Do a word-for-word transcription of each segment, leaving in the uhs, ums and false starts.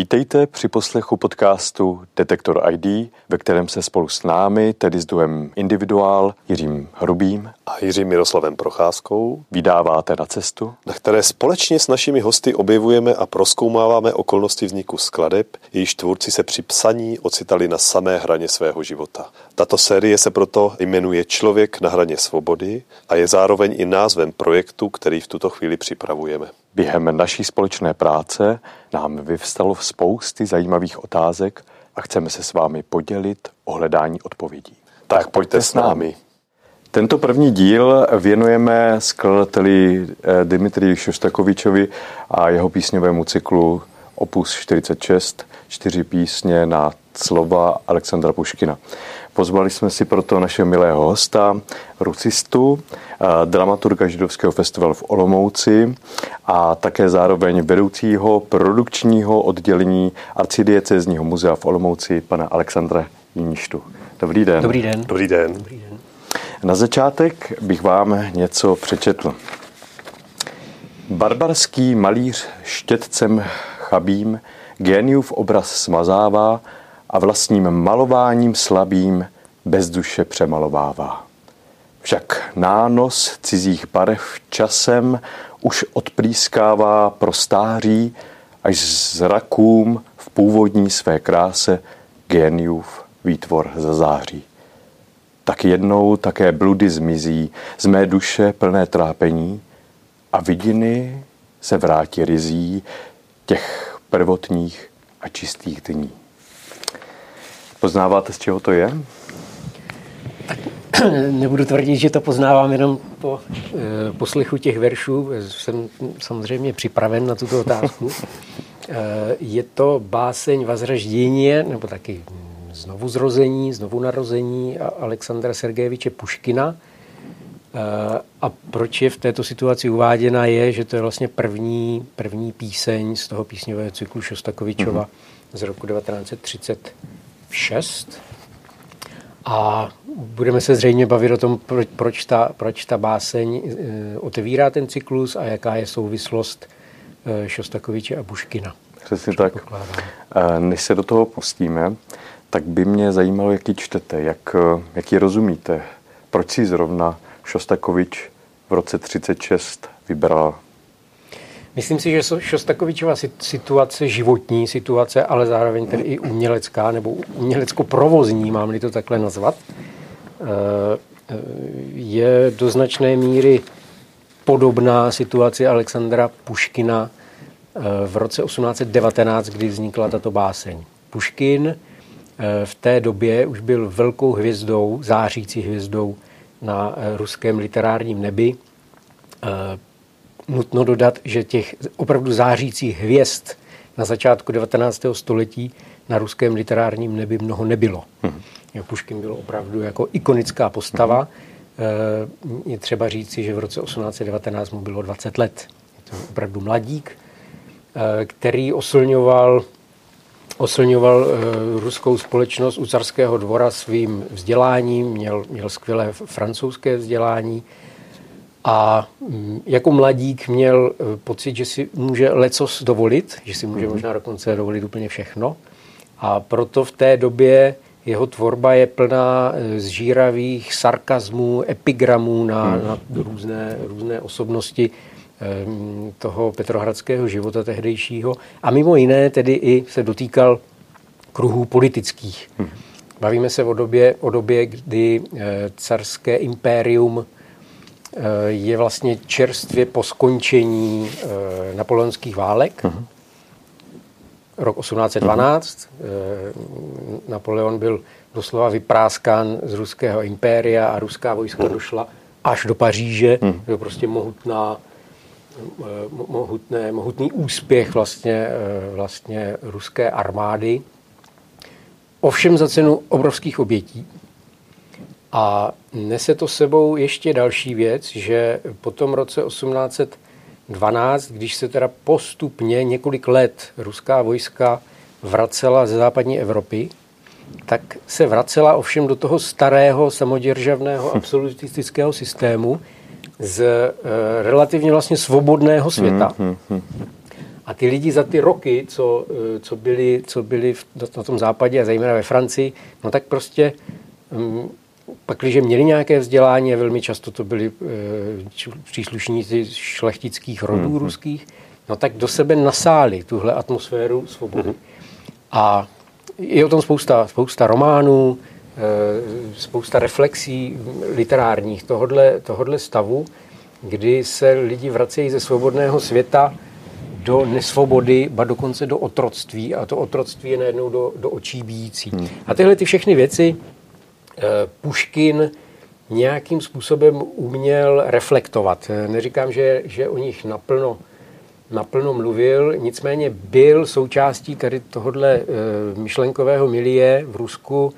Vítejte při poslechu podcastu Detektor í dé, ve kterém se spolu s námi, tedy s duem Individuál, Jiřím Hrubým a Jiřím Miroslavem Procházkou, vydáváte na cestu, na které společně s našimi hosty objevujeme a prozkoumáváme okolnosti vzniku skladeb, jejíž tvůrci se při psaní ocitali na samé hraně svého života. Tato série se proto jmenuje Člověk na hraně svobody a je zároveň i názvem projektu, který v tuto chvíli připravujeme. Během naší společné práce nám vyvstalo spousty zajímavých otázek a chceme se s vámi podělit o hledání odpovědí. Tak, tak pojďte s námi. Tento první díl věnujeme skladateli Dmitriji Šostakovičovi a jeho písňovému cyklu Opus čtyřicet šest, čtyři písně na slova Aleksandra Puškina. Pozvali jsme si proto našeho milého hosta, rucistu, dramaturga Židovského festivalu v Olomouci a také zároveň vedoucího produkčního oddělení Arcidiecézního muzea v Olomouci, pana Aleksandra Jiništu. Dobrý den. Dobrý den. Dobrý den. Dobrý den. Na začátek bych vám něco přečetl. Barbarský malíř štětcem chabým géniův obraz smazává a vlastním malováním slabým bez duše přemalovává. Však nános cizích barev časem už odplískává prostáří, až zrakům v původní své kráse géniův výtvor zazáří. Tak jednou také bludy zmizí z mé duše plné trápení a vidiny se vrátí ryzí těch prvotních a čistých dní. Poznáváte, z čeho to je? Tak nebudu tvrdit, že to poznávám jenom po e, poslechu těch veršů. Jsem samozřejmě připraven na tuto otázku. E, je to báseň Vazražděně, nebo taky znovuzrození, znovunarození Aleksandra Sergejeviče Puškina. E, a proč je v této situaci uváděna je, že to je vlastně první, první píseň z toho písňového cyklu Šostakovičova mm-hmm. z roku devatenáct třicet. šest. A budeme se zřejmě bavit o tom, proč, proč, ta, proč ta báseň e, otevírá ten cyklus a jaká je souvislost e, Šostakoviče a Puškina. Přesně tak. E, než se do toho pustíme, tak by mě zajímalo, jak ji čtete, jak, jak ji rozumíte. Proč si zrovna Šostakovič v roce třicet šest vybral? Myslím si, že Šostakovičova situace, životní situace, ale zároveň tedy i umělecká, nebo umělecko-provozní, mám-li to takhle nazvat, je do značné míry podobná situaci Alexandra Puškina v roce osmnáct devatenáct, kdy vznikla tato báseň. Puškin v té době už byl velkou hvězdou, zářící hvězdou na ruském literárním nebi. Nutno dodat, že těch opravdu zářících hvězd na začátku devatenáctého století na ruském literárním nebi mnoho nebylo. Hmm. Puškin byl opravdu jako ikonická postava. Hmm. Je třeba říci, že v roce osmnáct devatenáct mu bylo dvacet let. Je to opravdu mladík, který oslňoval, oslňoval ruskou společnost u carského dvora svým vzděláním, měl, měl skvělé francouzské vzdělání. A jako mladík měl pocit, že si může lecos dovolit, že si může možná dokonce dovolit úplně všechno. A proto v té době jeho tvorba je plná zžíravých sarkazmů, epigramů na, na různé, různé osobnosti toho petrohradského života tehdejšího. A mimo jiné tedy i se dotýkal kruhů politických. Bavíme se o době, o době kdy carské impérium je vlastně čerstvě po skončení napoleonských válek. Uh-huh. Rok osmnáct dvanáct. Uh-huh. Napoleon byl doslova vypráskán z ruského impéria a ruská vojska uh-huh. došla až do Paříže. Uh-huh. Byl prostě mohutná, mohutné, mohutný úspěch vlastně, vlastně ruské armády. Ovšem za cenu obrovských obětí. A nese to sebou ještě další věc, že po tom roce osmnáct dvanáct, když se teda postupně několik let ruská vojska vracela ze západní Evropy, tak se vracela ovšem do toho starého samoděržavného absolutistického systému z e, relativně vlastně svobodného světa. A A ty lidi za ty roky, co, co byli, co byli v, na tom západě a zejména ve Francii, no tak prostě um, pakliže měli nějaké vzdělání, a velmi často to byli uh, č, příslušníci šlechtických rodů mm-hmm. ruských, no tak do sebe nasáli tuhle atmosféru svobody. Mm-hmm. A je o tom spousta, spousta románů, uh, spousta reflexí literárních tohodle, tohodle stavu, kdy se lidi vracejí ze svobodného světa do nesvobody, ba dokonce do otroctví. A to otroctví je najednou do, do očí bíjící. Hmm. A tyhle ty všechny věci eh, Puškin nějakým způsobem uměl reflektovat. Neříkám, že, že o nich naplno, naplno mluvil, nicméně byl součástí tady tohodle eh, myšlenkového milie v Rusku,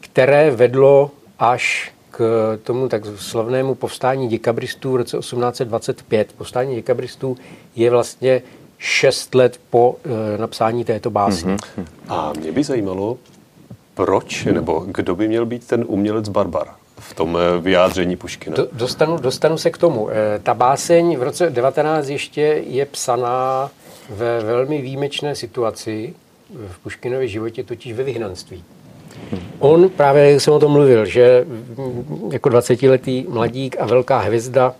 které vedlo až k tomu tak slavnému povstání děkabristů v roce osmnáct dvacet pět. Povstání děkabristů je vlastně šest let po e, napsání této básně. Mm-hmm. A mě by zajímalo, proč, nebo kdo by měl být ten umělec barbar v tom vyjádření Puškina? Do, dostanu, dostanu se k tomu. E, ta báseň v roce devatenáct ještě je psaná ve velmi výjimečné situaci v Puškinově životě, totiž ve vyhnanství. On právě, jak jsem o tom mluvil, že jako dvacetiletý mladík a velká hvězda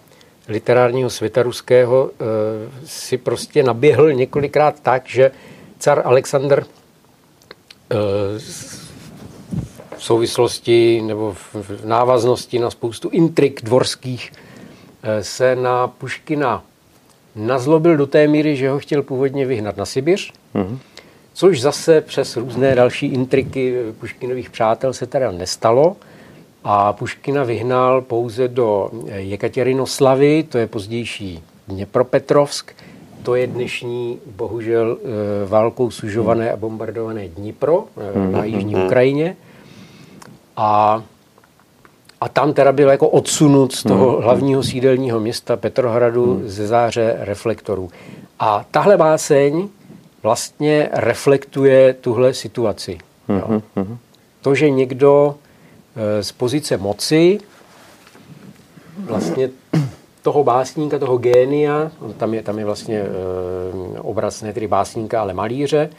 literárního světa ruského si prostě naběhl několikrát tak, že car Aleksandr v souvislosti nebo v návaznosti na spoustu intrik dvorských se na Puškina nazlobil do té míry, že ho chtěl původně vyhnat na Sibiř. Mhm. Což zase přes různé další intriky Puškinových přátel se teda nestalo. A Puškina vyhnal pouze do Jekatěrinoslavy, to je pozdější Dněpropetrovsk, to je dnešní, bohužel, válkou sužované a bombardované Dnipro na jižní Ukrajině. A, a tam teda byl jako odsunut z toho hlavního sídelního města Petrohradu ze záře reflektorů. A tahle báseň vlastně reflektuje tuhle situaci. Mm-hmm. Jo. To, že někdo e, z pozice moci vlastně toho básníka, toho génia, tam je, tam je vlastně e, obraz ne tedy básníka, ale malíře,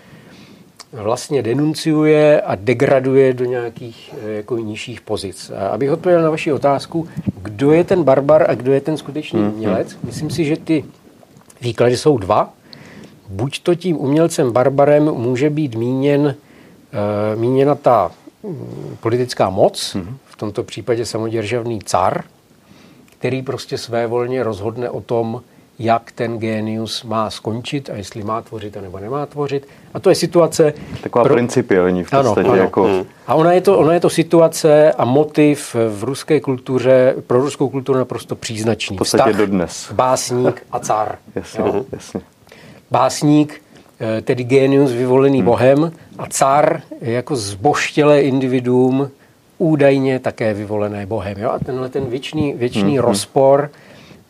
vlastně denunciuje a degraduje do nějakých e, jako nižších pozic. A abych odpověděl na vaši otázku, kdo je ten barbar a kdo je ten skutečný mm-hmm. umělec, myslím si, že ty výklady jsou dva. Buď to tím umělcem barbarem může být míněn, míněna ta politická moc, v tomto případě samoděržavný car, který prostě svévolně rozhodne o tom, jak ten génius má skončit a jestli má tvořit a nebo nemá tvořit. A to je situace... Taková pro... principiální v podstatě. Ano, ano. Jako... A ona je, to, ona je to situace a motiv v ruské kultuře, pro ruskou kulturu naprosto příznačný. V podstatě dodnes. Básník a car. Jasně, jo? Jasně. Básník, tedy génius vyvolený Bohem, a car jako zboštělé individuum, údajně také vyvolené Bohem. Jo? A tenhle ten věčný, věčný mm-hmm. rozpor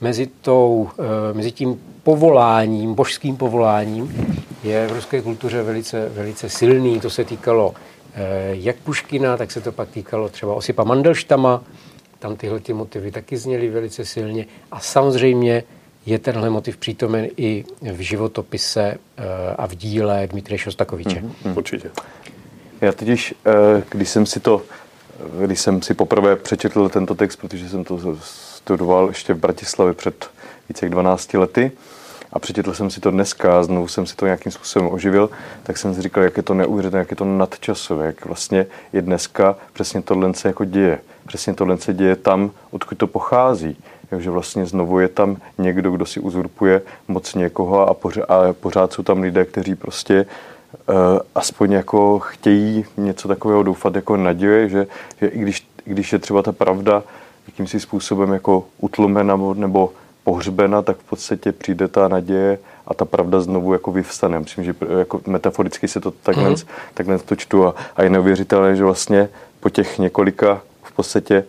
mezi, tou, mezi tím povoláním, božským povoláním, je v ruské kultuře velice, velice silný. To se týkalo jak Puškina, tak se to pak týkalo třeba Osipa Mandelštama. Tam tyhle ty motivy taky zněly velice silně. A samozřejmě je tenhle motiv přítomen i v životopise a v díle Dmitrije Šostakoviče. Mm-hmm. Určitě. Já totiž, když jsem si to, když jsem si poprvé přečetl tento text, protože jsem to studoval ještě v Bratislavě před více jak dvanácti lety a přečetl jsem si to dneska, znovu jsem si to nějakým způsobem oživil, tak jsem si říkal, jak je to neuvěřitelné, jak je to nadčasové, jak vlastně i dneska přesně tohle se jako děje. Přesně tohle se děje tam, odkud to pochází. Takže vlastně znovu je tam někdo, kdo si uzurpuje moc někoho a pořád, a pořád jsou tam lidé, kteří prostě uh, aspoň jako chtějí něco takového doufat jako naděje, že, že i když, když je třeba ta pravda jakýmsi způsobem jako utlumena nebo pohřbena, tak v podstatě přijde ta naděje a ta pravda znovu jako vyvstane. Myslím, že jako metaforicky se to takhle, mm-hmm. takhle to čtu a, a je neuvěřitelné, že vlastně po těch několika v podstatě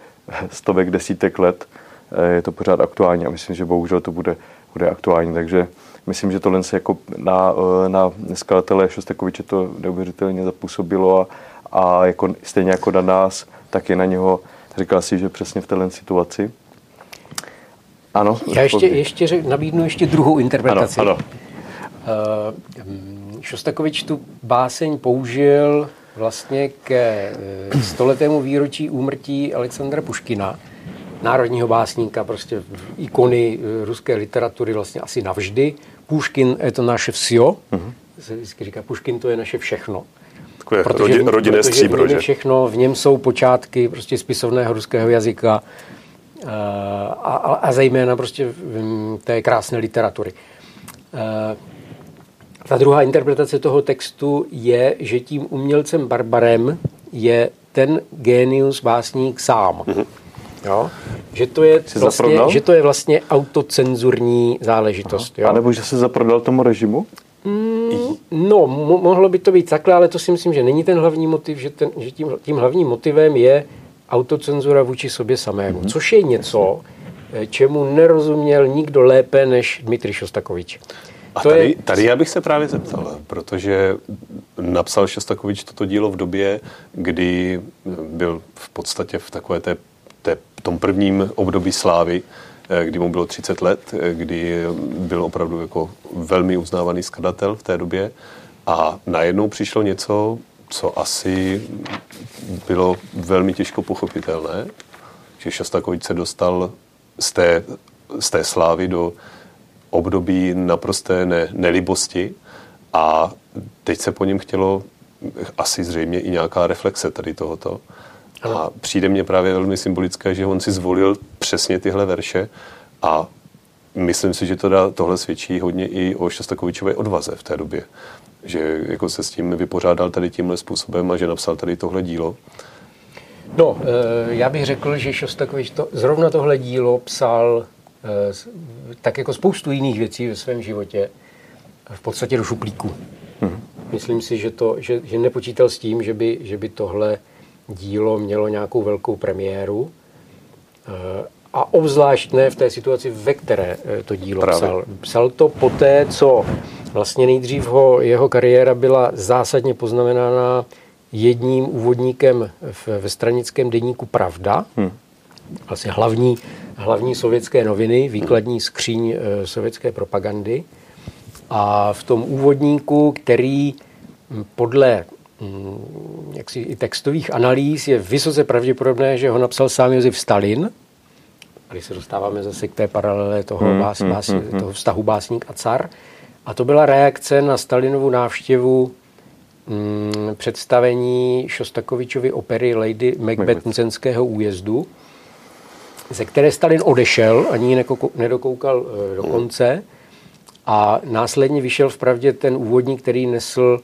stovek, desítek let je to pořád aktuální a myslím, že bohužel to bude, bude aktuální. Takže myslím, že tohle se jako na, na skladatele Šostakoviče to neuvěřitelně zapůsobilo a, a jako, stejně jako na nás, tak je na něho, říkal si, že přesně v téhle situaci. Ano. Já ještě, ještě řek, nabídnu ještě druhou interpretaci. Ano, ano. Šostakovič tu báseň použil vlastně ke stoletému výročí úmrtí Aleksandra Puškina, národního básníka, prostě ikony ruské literatury vlastně asi navždy. Puškin je to naše vsio, mm-hmm. se vždycky říká, Puškin to je naše všechno. Takové protože rodi, rodinné stříbro, že? Všechno, v něm jsou počátky prostě spisovného ruského jazyka a, a, a zejména prostě té krásné literatury. A ta druhá interpretace toho textu je, že tím umělcem barbarem je ten génius básník sám. Mm-hmm. Jo? Že, to je vlastně, že to je vlastně autocenzurní záležitost. Jo? A nebo že se zaprodal tomu režimu? Mm, no, mo- mohlo by to být takhle, ale to si myslím, že není ten hlavní motiv, že, ten, že tím, tím hlavním motivem je autocenzura vůči sobě samému, mm-hmm. což je něco, čemu nerozuměl nikdo lépe než Dmitrij Šostakovič. A to tady, je... tady já bych se právě zeptal, protože napsal Šostakovič toto dílo v době, kdy byl v podstatě v takové té v tom prvním období slávy, kdy mu bylo třicet let, kdy byl opravdu jako velmi uznávaný skladatel v té době a najednou přišlo něco, co asi bylo velmi těžko pochopitelné, že Šostakovič se dostal z té, z té slávy do období naprosté ne, nelibosti a teď se po něm chtělo asi zřejmě i nějaká reflexe tady tohoto. A přijde mně právě velmi symbolické, že on si zvolil přesně tyhle verše a myslím si, že to dá, tohle svědčí hodně i o Šostakovičové odvaze v té době. Že jako se s tím vypořádal tady tímhle způsobem a že napsal tady tohle dílo. No, já bych řekl, že Šostakovič to, zrovna tohle dílo psal tak jako spoustu jiných věcí ve svém životě v podstatě do šuplíku. Mhm. Myslím si, že, to, že, že nepočítal s tím, že by, že by tohle dílo mělo nějakou velkou premiéru a obzvlášť ne v té situaci, ve které to dílo Právě. psal. Psal to poté, co vlastně nejdřív ho, jeho kariéra byla zásadně poznamenána jedním úvodníkem v, ve stranickém deníku Pravda, hmm. vlastně hlavní, hlavní sovětské noviny, výkladní skříň sovětské propagandy. A v tom úvodníku, který podle jaksi i textových analýz je vysoce pravděpodobné, že ho napsal sám Josef Stalin. A když se dostáváme zase k té paralele toho, hmm, bás, bás, hmm, toho vztahu básník a car. A to byla reakce na Stalinovu návštěvu mm, představení Šostakovičovy opery Lady Macbeth Mcenského újezdu, ze které Stalin odešel, ani ji nedokoukal do konce a následně vyšel vpravdě ten úvodník, který nesl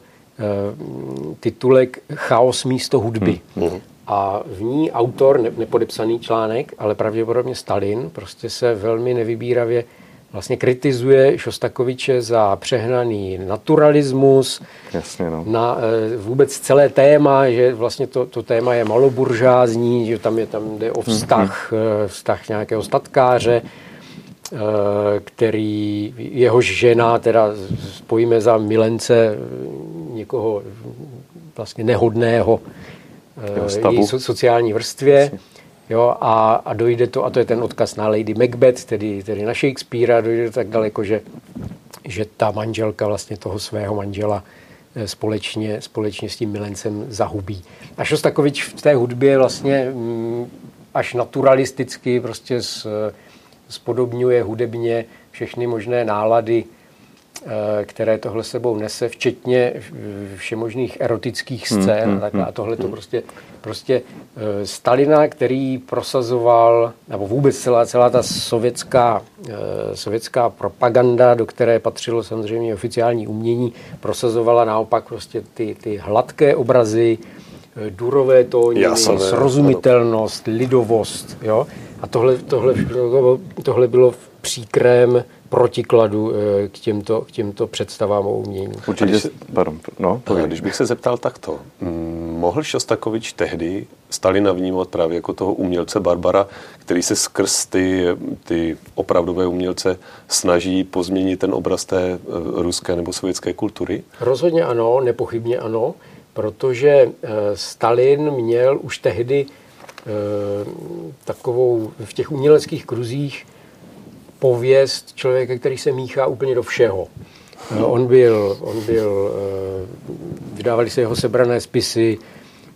titulek Chaos místo hudby. Hmm. A v ní autor, ne, nepodepsaný článek, ale pravděpodobně Stalin, prostě se velmi nevybíravě vlastně kritizuje Šostakoviče za přehnaný naturalismus, Jasně, no. na vůbec celé téma, že vlastně to, to téma je maloburžázní, že tam, je, tam jde o vztah, hmm. vztah nějakého statkáře, který jeho žena, teda spojíme za milence někoho vlastně nehodného její sociální vrstvě. Jo, a, a dojde to, a to je ten odkaz na Lady Macbeth, tedy, tedy na Shakespearea, dojde to tak daleko, že, že ta manželka vlastně toho svého manžela společně, společně s tím milencem zahubí. A Šostakovič v té hudbě vlastně až naturalisticky prostě s spodobňuje hudebně všechny možné nálady, které tohle sebou nese, včetně všemožných erotických scén. Hmm, hmm, a tohle to hmm. prostě, prostě Stalina, který prosazoval, nebo vůbec celá, celá ta sovětská, sovětská propaganda, do které patřilo samozřejmě oficiální umění, prosazovala naopak prostě ty, ty hladké obrazy, durové tóny, srozumitelnost, lidovost, jo? A tohle, tohle, tohle bylo v příkrém protikladu k těmto, k těmto představám o umění. Určitě, když, se, pardon, no, když bych se zeptal takto, mohl Šostakovič tehdy Stalina vnímat právě jako toho umělce barbara, který se skrz ty, ty opravdové umělce snaží pozměnit ten obraz té ruské nebo sovětské kultury? Rozhodně ano, nepochybně ano, protože Stalin měl už tehdy takovou v těch uměleckých kruzích pověst člověka, který se míchá úplně do všeho. On byl, on byl, vydávali se jeho sebrané spisy,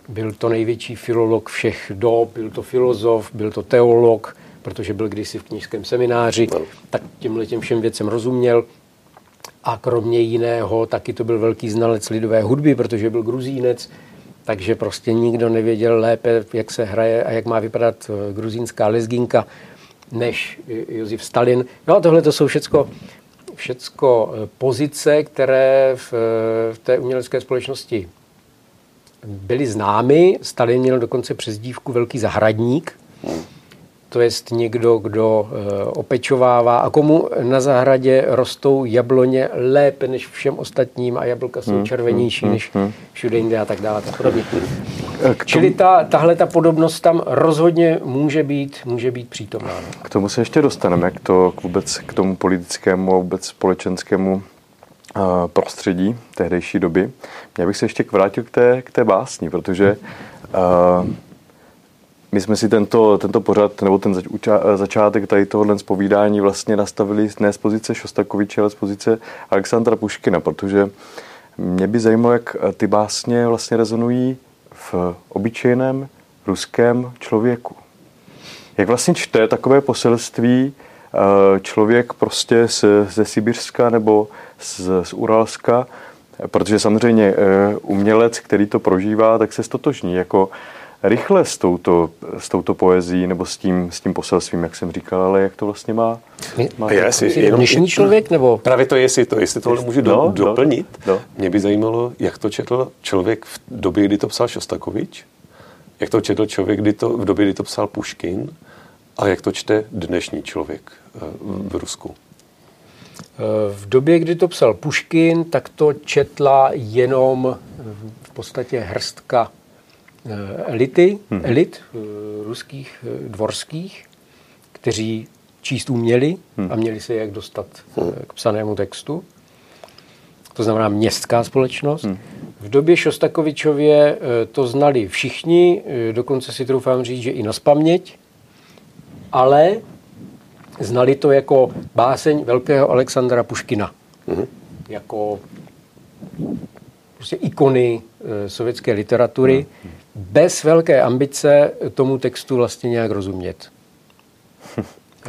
byl to největší filolog všech dob, byl to filozof, byl to teolog, protože byl kdysi v knížském semináři, tak těmhletěm všem věcem rozuměl. A kromě jiného taky to byl velký znalec lidové hudby, protože byl Gruzínec, takže prostě nikdo nevěděl lépe, jak se hraje a jak má vypadat gruzínská lezginka, než Josef Stalin. No a tohle to jsou všecko, všecko pozice, které v, v té umělecké společnosti byly známy. Stalin měl dokonce přezdívku Velký zahradník, to jest někdo, kdo opečovává a komu na zahradě rostou jabloně lépe než všem ostatním a jablka jsou červenější než všude jinde a tak dále. Tak podobně. Čili ta, tahle ta podobnost tam rozhodně může být, může být přítomná. K tomu se ještě dostaneme, jak to vůbec k tomu politickému a vůbec společenskému prostředí tehdejší doby. Já bych se ještě vrátil k té, k té básni, protože uh, my jsme si tento, tento pořad, nebo ten zač, uča, začátek tady tohohle zpovídání vlastně nastavili ne z pozice Šostakoviče, ale z pozice Aleksandra Puškina, protože mě by zajímalo, jak ty básně vlastně rezonují v obyčejném ruském člověku. Jak vlastně čte takové poselství člověk prostě z, ze Sibirska nebo z, z Uralska, protože samozřejmě umělec, který to prožívá, tak se stotožní jako rychle s touto, s touto poezí nebo s tím, s tím poselstvím, jak jsem říkal, ale jak to vlastně má... má a já si jenom dnešní člověk, nebo... Právě to, jestli to, jestli tohle můžu do, do, doplnit. Do. Mě by zajímalo, jak to četl člověk v době, kdy to psal Šostakovič, jak to četl člověk kdy to, v době, kdy to psal Puškin a jak to čte dnešní člověk v Rusku. V době, kdy to psal Puškin, tak to četla jenom v podstatě hrstka elity, hmm. elit ruských dvorských, kteří číst uměli hmm. a měli se jak dostat k psanému textu. To znamená městská společnost. Hmm. V době Šostakovičově to znali všichni, dokonce si troufám říct, že i nazpaměť, ale znali to jako báseň velkého Aleksandra Puškina. Hmm. Jako prostě ikony sovětské literatury, hmm. bez velké ambice tomu textu vlastně nějak rozumět.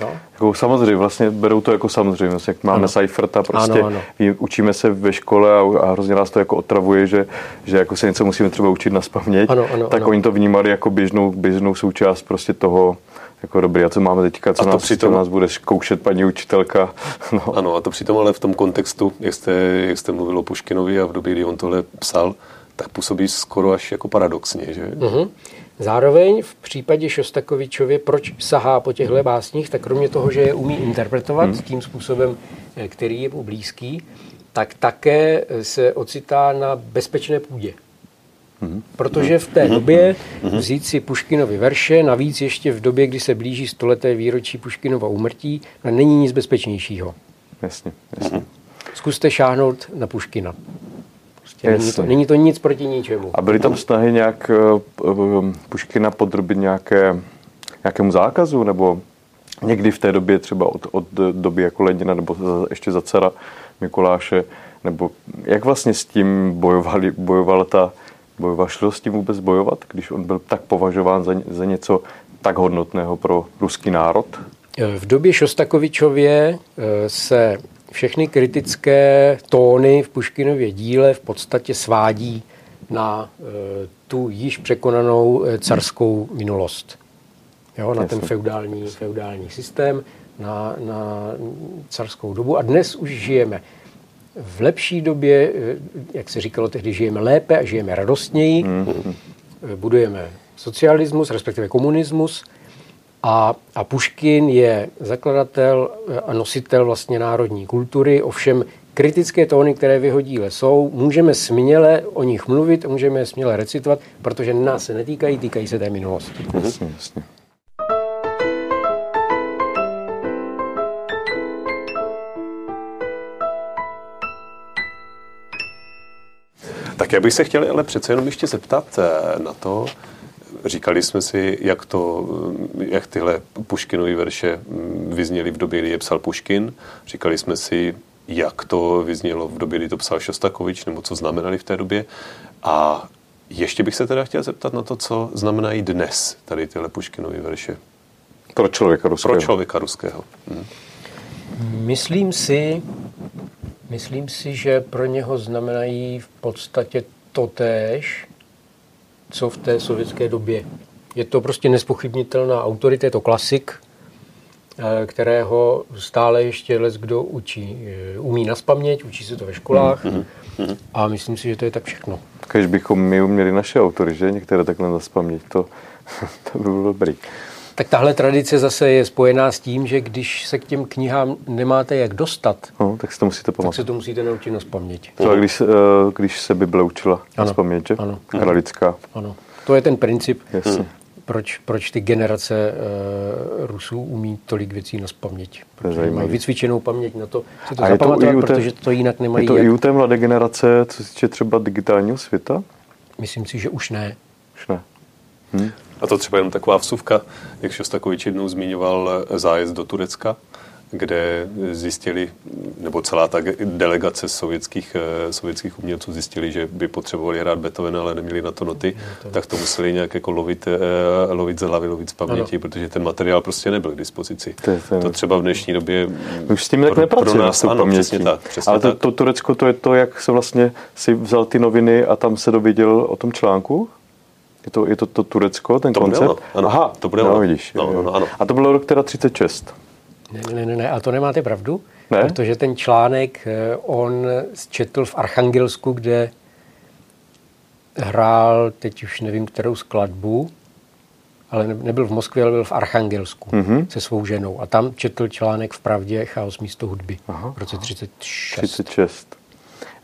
No? Jako samozřejmě, vlastně berou to jako samozřejmě, jak máme Seiferta, prostě ano, ano. Učíme se ve škole a, a hrozně nás to jako otravuje, že, že jako se něco musíme třeba učit nazpaměť, ano, ano, tak ano. Oni to vnímali jako běžnou, běžnou součást prostě toho, jako dobrý, a co máme teďka, co nás, přitom... nás bude zkoušet paní učitelka. No. Ano, a to přitom ale v tom kontextu, jak jste, jak jste mluvil o Puškinovi a v době, kdy on tohle psal, tak působí skoro až jako paradoxně, že? Mm-hmm. Zároveň v případě Šostakovičově, proč sahá po těchto básních, tak kromě toho, že je umí interpretovat mm. tím způsobem, který je mu blízký, tak také se ocitá na bezpečné půdě. Mm. Protože v té mm. době vzít si Puškinovy verše, navíc ještě v době, kdy se blíží stoleté výročí Puškinova úmrtí, není nic bezpečnějšího. Jasně, jasně. Zkuste šáhnout na Puškina. Není to, není to nic proti ničemu. A byly tam snahy nějak uh, Puškina podrobit nějaké, nějakému zákazu, nebo někdy v té době, třeba od, od doby jako Lenina, nebo za, ještě za cara Mikuláše, nebo jak vlastně s tím bojovali, bojovala ta, bojovala, šlo s tím vůbec bojovat, když on byl tak považován za, za něco tak hodnotného pro ruský národ? V době Šostakovičově se všechny kritické tóny v Puškinově díle v podstatě svádí na tu již překonanou carskou minulost. Jo, na ten feudální, feudální systém, na, na carskou dobu. A dnes už žijeme v lepší době, jak se říkalo tehdy, žijeme lépe a žijeme radostněji. Mm-hmm. Budujeme socialismus, respektive komunismus. A, a Puškin je zakladatel a nositel vlastně národní kultury, ovšem kritické tóny, které v jeho díle jsou, můžeme směle o nich mluvit, můžeme je směle recitovat, protože nás se netýkají, týkají se té minulosti. Jasně, jasně. Tak já bych se chtěl ale přece jenom ještě zeptat na to, říkali jsme si, jak, to, jak tyhle Puškinovy verše vyzněly v době, kdy je psal Puškin. Říkali jsme si, jak to vyznělo v době, kdy to psal Šostakovič, nebo co znamenali v té době. A ještě bych se teda chtěl zeptat na to, co znamenají dnes tady tyhle Puškinovy verše. Pro člověka ruského. Pro člověka ruského. Hmm. Myslím si, myslím si, že pro něho znamenají v podstatě totéž, co v té sovětské době. Je to prostě nespochybnitelná autorita, je to klasik, kterého stále ještě leckdo učí. Umí nazpaměť, učí se to ve školách mm, mm, mm. a myslím si, že to je tak všechno. Když bychom my uměli naše autory, že? Některé takhle nazpaměť, to, to by bylo dobrý. Tak tahle tradice zase je spojená s tím, že když se k těm knihám nemáte jak dostat, no, tak, se to musíte tak se to musíte naučit nazpaměť. Třeba když, když se Bible učila nazpaměť, že? Ano. Kralická. Ano. To je ten princip. Jasně. Proč, proč ty generace uh, Rusů umí tolik věcí nazpaměť? Protože mají vycvičenou paměť na to, se to zapamatovat, protože to jinak nemají. Je to jak... i u té mladé generace, co se týče třeba digitálního světa? Myslím si, že už ne. Už ne. Hm? A to třeba jenom taková vsuvka, jak Šostakovič jednou zmiňoval zájezd do Turecka, kde zjistili, nebo celá ta delegace sovětských, sovětských umělců zjistili, že by potřebovali hrát Beethovena, ale neměli na to noty, tak to museli nějak jako lovit, lovit z hlavy, lovit z paměti, ano. Protože ten materiál prostě nebyl k dispozici. To, to, to třeba v dnešní době... Už s tím tak nepracujeme. Ano, přesně tak. Přesně ale to, to Turecko, to je to, jak se vlastně si vzal ty noviny a tam se dověděl o tom článku? Je to, je to, to Turecko, ten to koncept? Ano, aha, to bude no, vidíš, no, no, no, ano. A to bylo rok teda třicet šest. Ne, ne, ne, a to nemáte pravdu, ne? Protože ten článek on četl v Archangelsku, kde hrál, teď už nevím, kterou skladbu, ale nebyl v Moskvě, ale byl v Archangelsku mm-hmm. se svou ženou. A tam četl článek v Pravdě chaos místo hudby v roce třicet šest. třicet šest.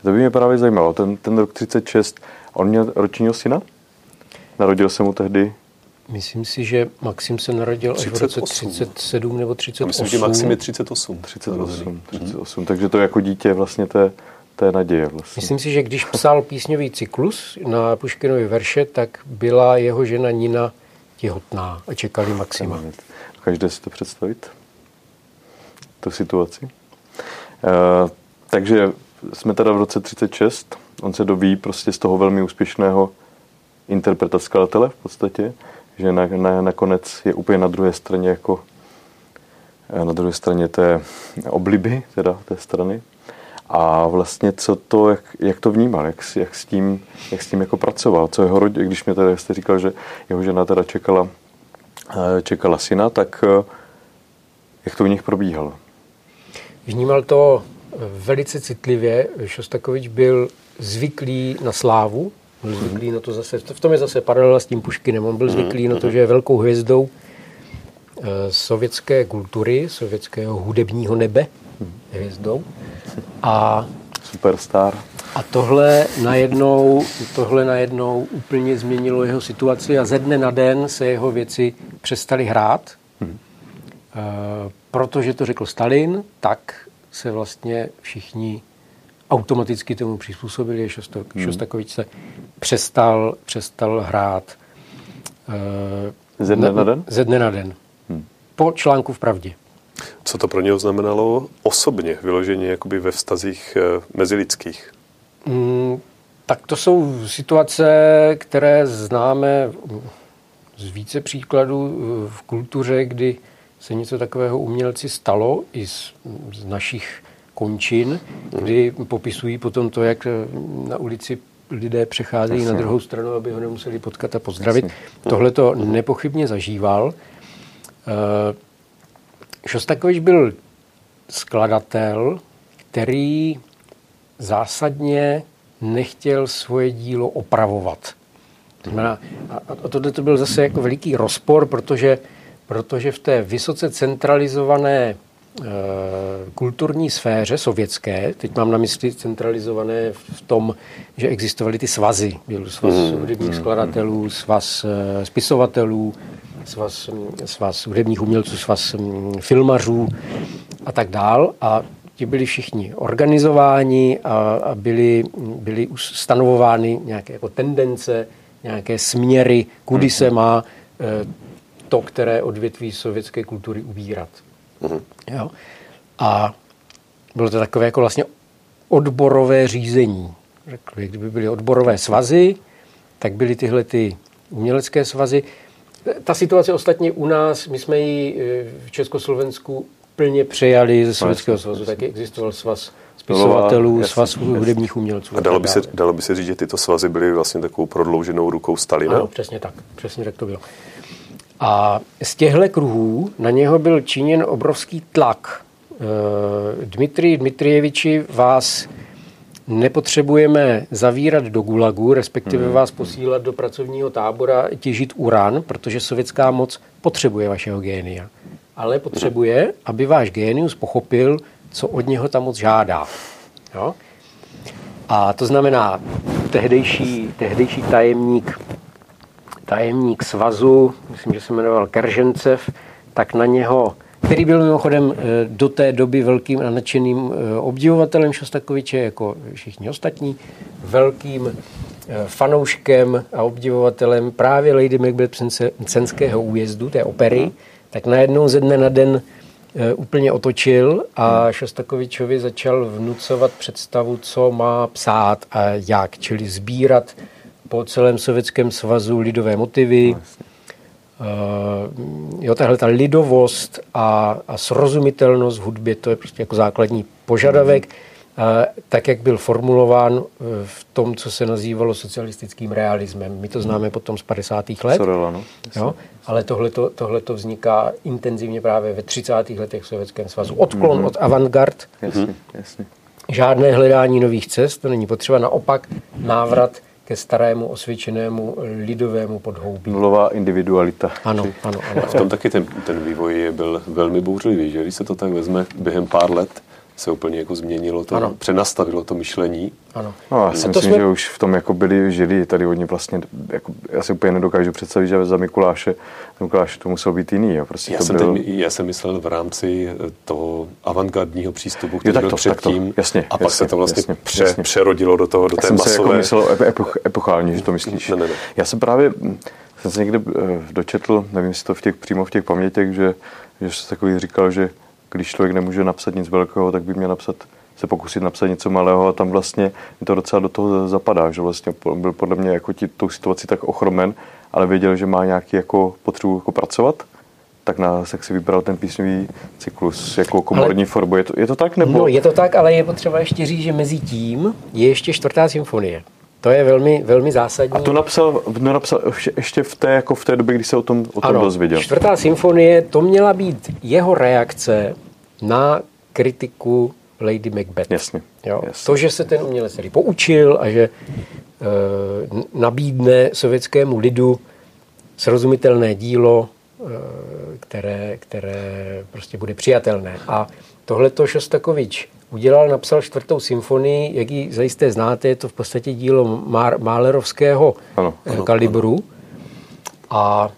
To by mě právě zajímalo, ten, ten rok třicet šest, on měl ročního syna? Narodil se mu tehdy... Myslím si, že Maxim se narodil až v roce třicet sedm nebo třicet osm. Myslím, že Maxim je třicet osm. třicet osm, třicet osm. Takže to jako dítě vlastně té, té naděje. Vlastně. Myslím si, že když psal písňový cyklus na Puškinovy verše, tak byla jeho žena Nina těhotná a čekali Maxima. Každé si to představit? Tu situaci? E, takže jsme teda v roce třicet šest. On se doví prostě z toho velmi úspěšného interpreta skladatele v podstatě, že na, na, nakonec je úplně na druhé straně jako na druhé straně té obliby, teda té strany. A vlastně co to, jak, jak to vnímal, jak, jak, s tím, jak s tím jako pracoval, co jeho rodiče, když mě teda jste říkal, že jeho žena teda čekala, čekala syna, tak jak to u nich probíhalo? Vnímal to velice citlivě. Šostakovič byl zvyklý na slávu, byl zvyklý na to zase, v tom je zase paralela s tím Puškinem, on byl zvyklý na to, že je velkou hvězdou sovětské kultury, sovětského hudebního nebe, hvězdou. A superstar. A tohle najednou, tohle najednou úplně změnilo jeho situaci a ze dne na den se jeho věci přestaly hrát. Hmm. Protože to řekl Stalin, tak se vlastně všichni automaticky tomu přizpůsobili, Šostakovič se přestal, přestal hrát e, ze dne na, na den? Ze dne na den. Hmm. Po článku v Pravdě. Co to pro něho znamenalo osobně, vyloženě jakoby ve vztazích e, mezilidských? Mm, tak to jsou situace, které známe z více příkladů v kultuře, kdy se něco takového umělci stalo i z, z našich končin, kdy popisují potom to, jak na ulici lidé přecházejí na druhou stranu, aby ho nemuseli potkat a pozdravit. Tohle to nepochybně zažíval. Šostakovič byl skladatel, který zásadně nechtěl svoje dílo opravovat. A tohle to byl zase jako veliký rozpor, protože, protože v té vysoce centralizované kulturní sféře sovětské, teď mám na mysli centralizované v tom, že existovaly ty svazy. Byl svaz hudebních skladatelů, svaz spisovatelů, svaz, svaz hudebních umělců, svaz filmařů a tak dál. A ti byli všichni organizováni a, a byly, byly stanovovány nějaké jako tendence, nějaké směry, kudy se má to, které odvětví sovětské kultury ubírat. Mm-hmm. Jo? A Bylo to takové jako vlastně odborové řízení. Řekli, kdyby byly odborové svazy, tak byly tyhle ty umělecké svazy. Ta situace ostatně u nás, my jsme ji v Československu plně přejali ze Sovětského svazu. Taky existoval svaz spisovatelů, svaz hudebních umělců. A dalo by, se, dalo by se říct, že tyto svazy byly vlastně takovou prodlouženou rukou Stalina? Ano, přesně tak. Přesně tak to bylo. A z těchto kruhů na něho byl činěn obrovský tlak. Dmitrij Dmitrijeviči, vás nepotřebujeme zavírat do gulagu, respektive hmm. vás posílat do pracovního tábora těžit uran, protože sovětská moc potřebuje vašeho génia. Ale potřebuje, aby váš génius pochopil, co od něho ta moc žádá. Jo? A to znamená, tehdejší, tehdejší tajemník, tajemník svazu, myslím, že se jmenoval Keržencev, tak na něho, který byl mimochodem do té doby velkým a nadšeným obdivovatelem Šostakoviče, jako všichni ostatní, velkým fanouškem a obdivovatelem právě Lady Macbeth Mcenského újezdu, té opery, tak najednou ze dne na den úplně otočil a Šostakovičovi začal vnucovat představu, co má psát a jak, čili sbírat po celém Sovětském svazu lidové motivy. Uh, jo, tahle ta lidovost a, a srozumitelnost v hudbě, to je prostě jako základní požadavek, uh, tak, jak byl formulován v tom, co se nazývalo socialistickým realismem. My to známe potom z padesátých let, Sorela, no? Jo, ale tohle to vzniká intenzivně právě ve třicátých letech v Sovětském svazu. Odklon mm-hmm. od avantgard, jasně, jasně. Žádné hledání nových cest, to není potřeba, naopak návrat ke starému, osvědčenému, lidovému podhoubí. Nulová individualita. Ano, ano, ano. V tom taky ten, ten vývoj byl velmi bouřlivý, že? Když se to tak vezme, během pár let se úplně jako změnilo to, ano. Přenastavilo to myšlení. Ano. No, já si a myslím, jsme... že už v tom jako byli, žili tady hodně vlastně, jako, já si úplně nedokážu představit, že za Mikuláše, Mikuláše to muselo být jiný. Jo. Prostě já, to jsem byl... ten, já jsem myslel v rámci toho avantgardního přístupu, který jo, byl to, předtím, jasně, a pak jasně, se to vlastně jasně, pře, jasně. přerodilo do toho, do já té masové... Já jsem masové... se jako myslel epoch, epochálně, že to myslíš. Ne, ne, ne. Já jsem právě, jsem se někde dočetl, nevím, jestli to v těch, přímo v těch pamětech, že, že se takový říkal, že když člověk nemůže napsat nic velkého, tak by měl napsat, se pokusit napsat něco malého a tam vlastně to docela do toho zapadá, že vlastně byl podle mě jako tí, tou situaci tak ochromen, ale věděl, že má nějaký jako potřebu jako pracovat, tak, na, tak si vybral ten písňový cyklus jako komorní ale, formu. Je to, je to tak? Nebo? No, je to tak, ale je potřeba ještě říct, že mezi tím je ještě čtvrtá symfonie. To je velmi, velmi zásadní. A to napsal, no napsal ještě v té, jako v té době, kdy se o tom, o tom ano, dozvěděl. Čtvrtá symfonie, to měla být jeho reakce na kritiku Lady Macbeth. Jasně, jo? Jasně. To, že se ten umělec tady poučil a že e, nabídne sovětskému lidu srozumitelné dílo, e, které, které prostě bude přijatelné. A tohleto Šostakovič udělal, napsal čtvrtou symfonii, jak ji zajisté znáte, je to v podstatě dílo málerovského ano, ano, kalibru. Ano. A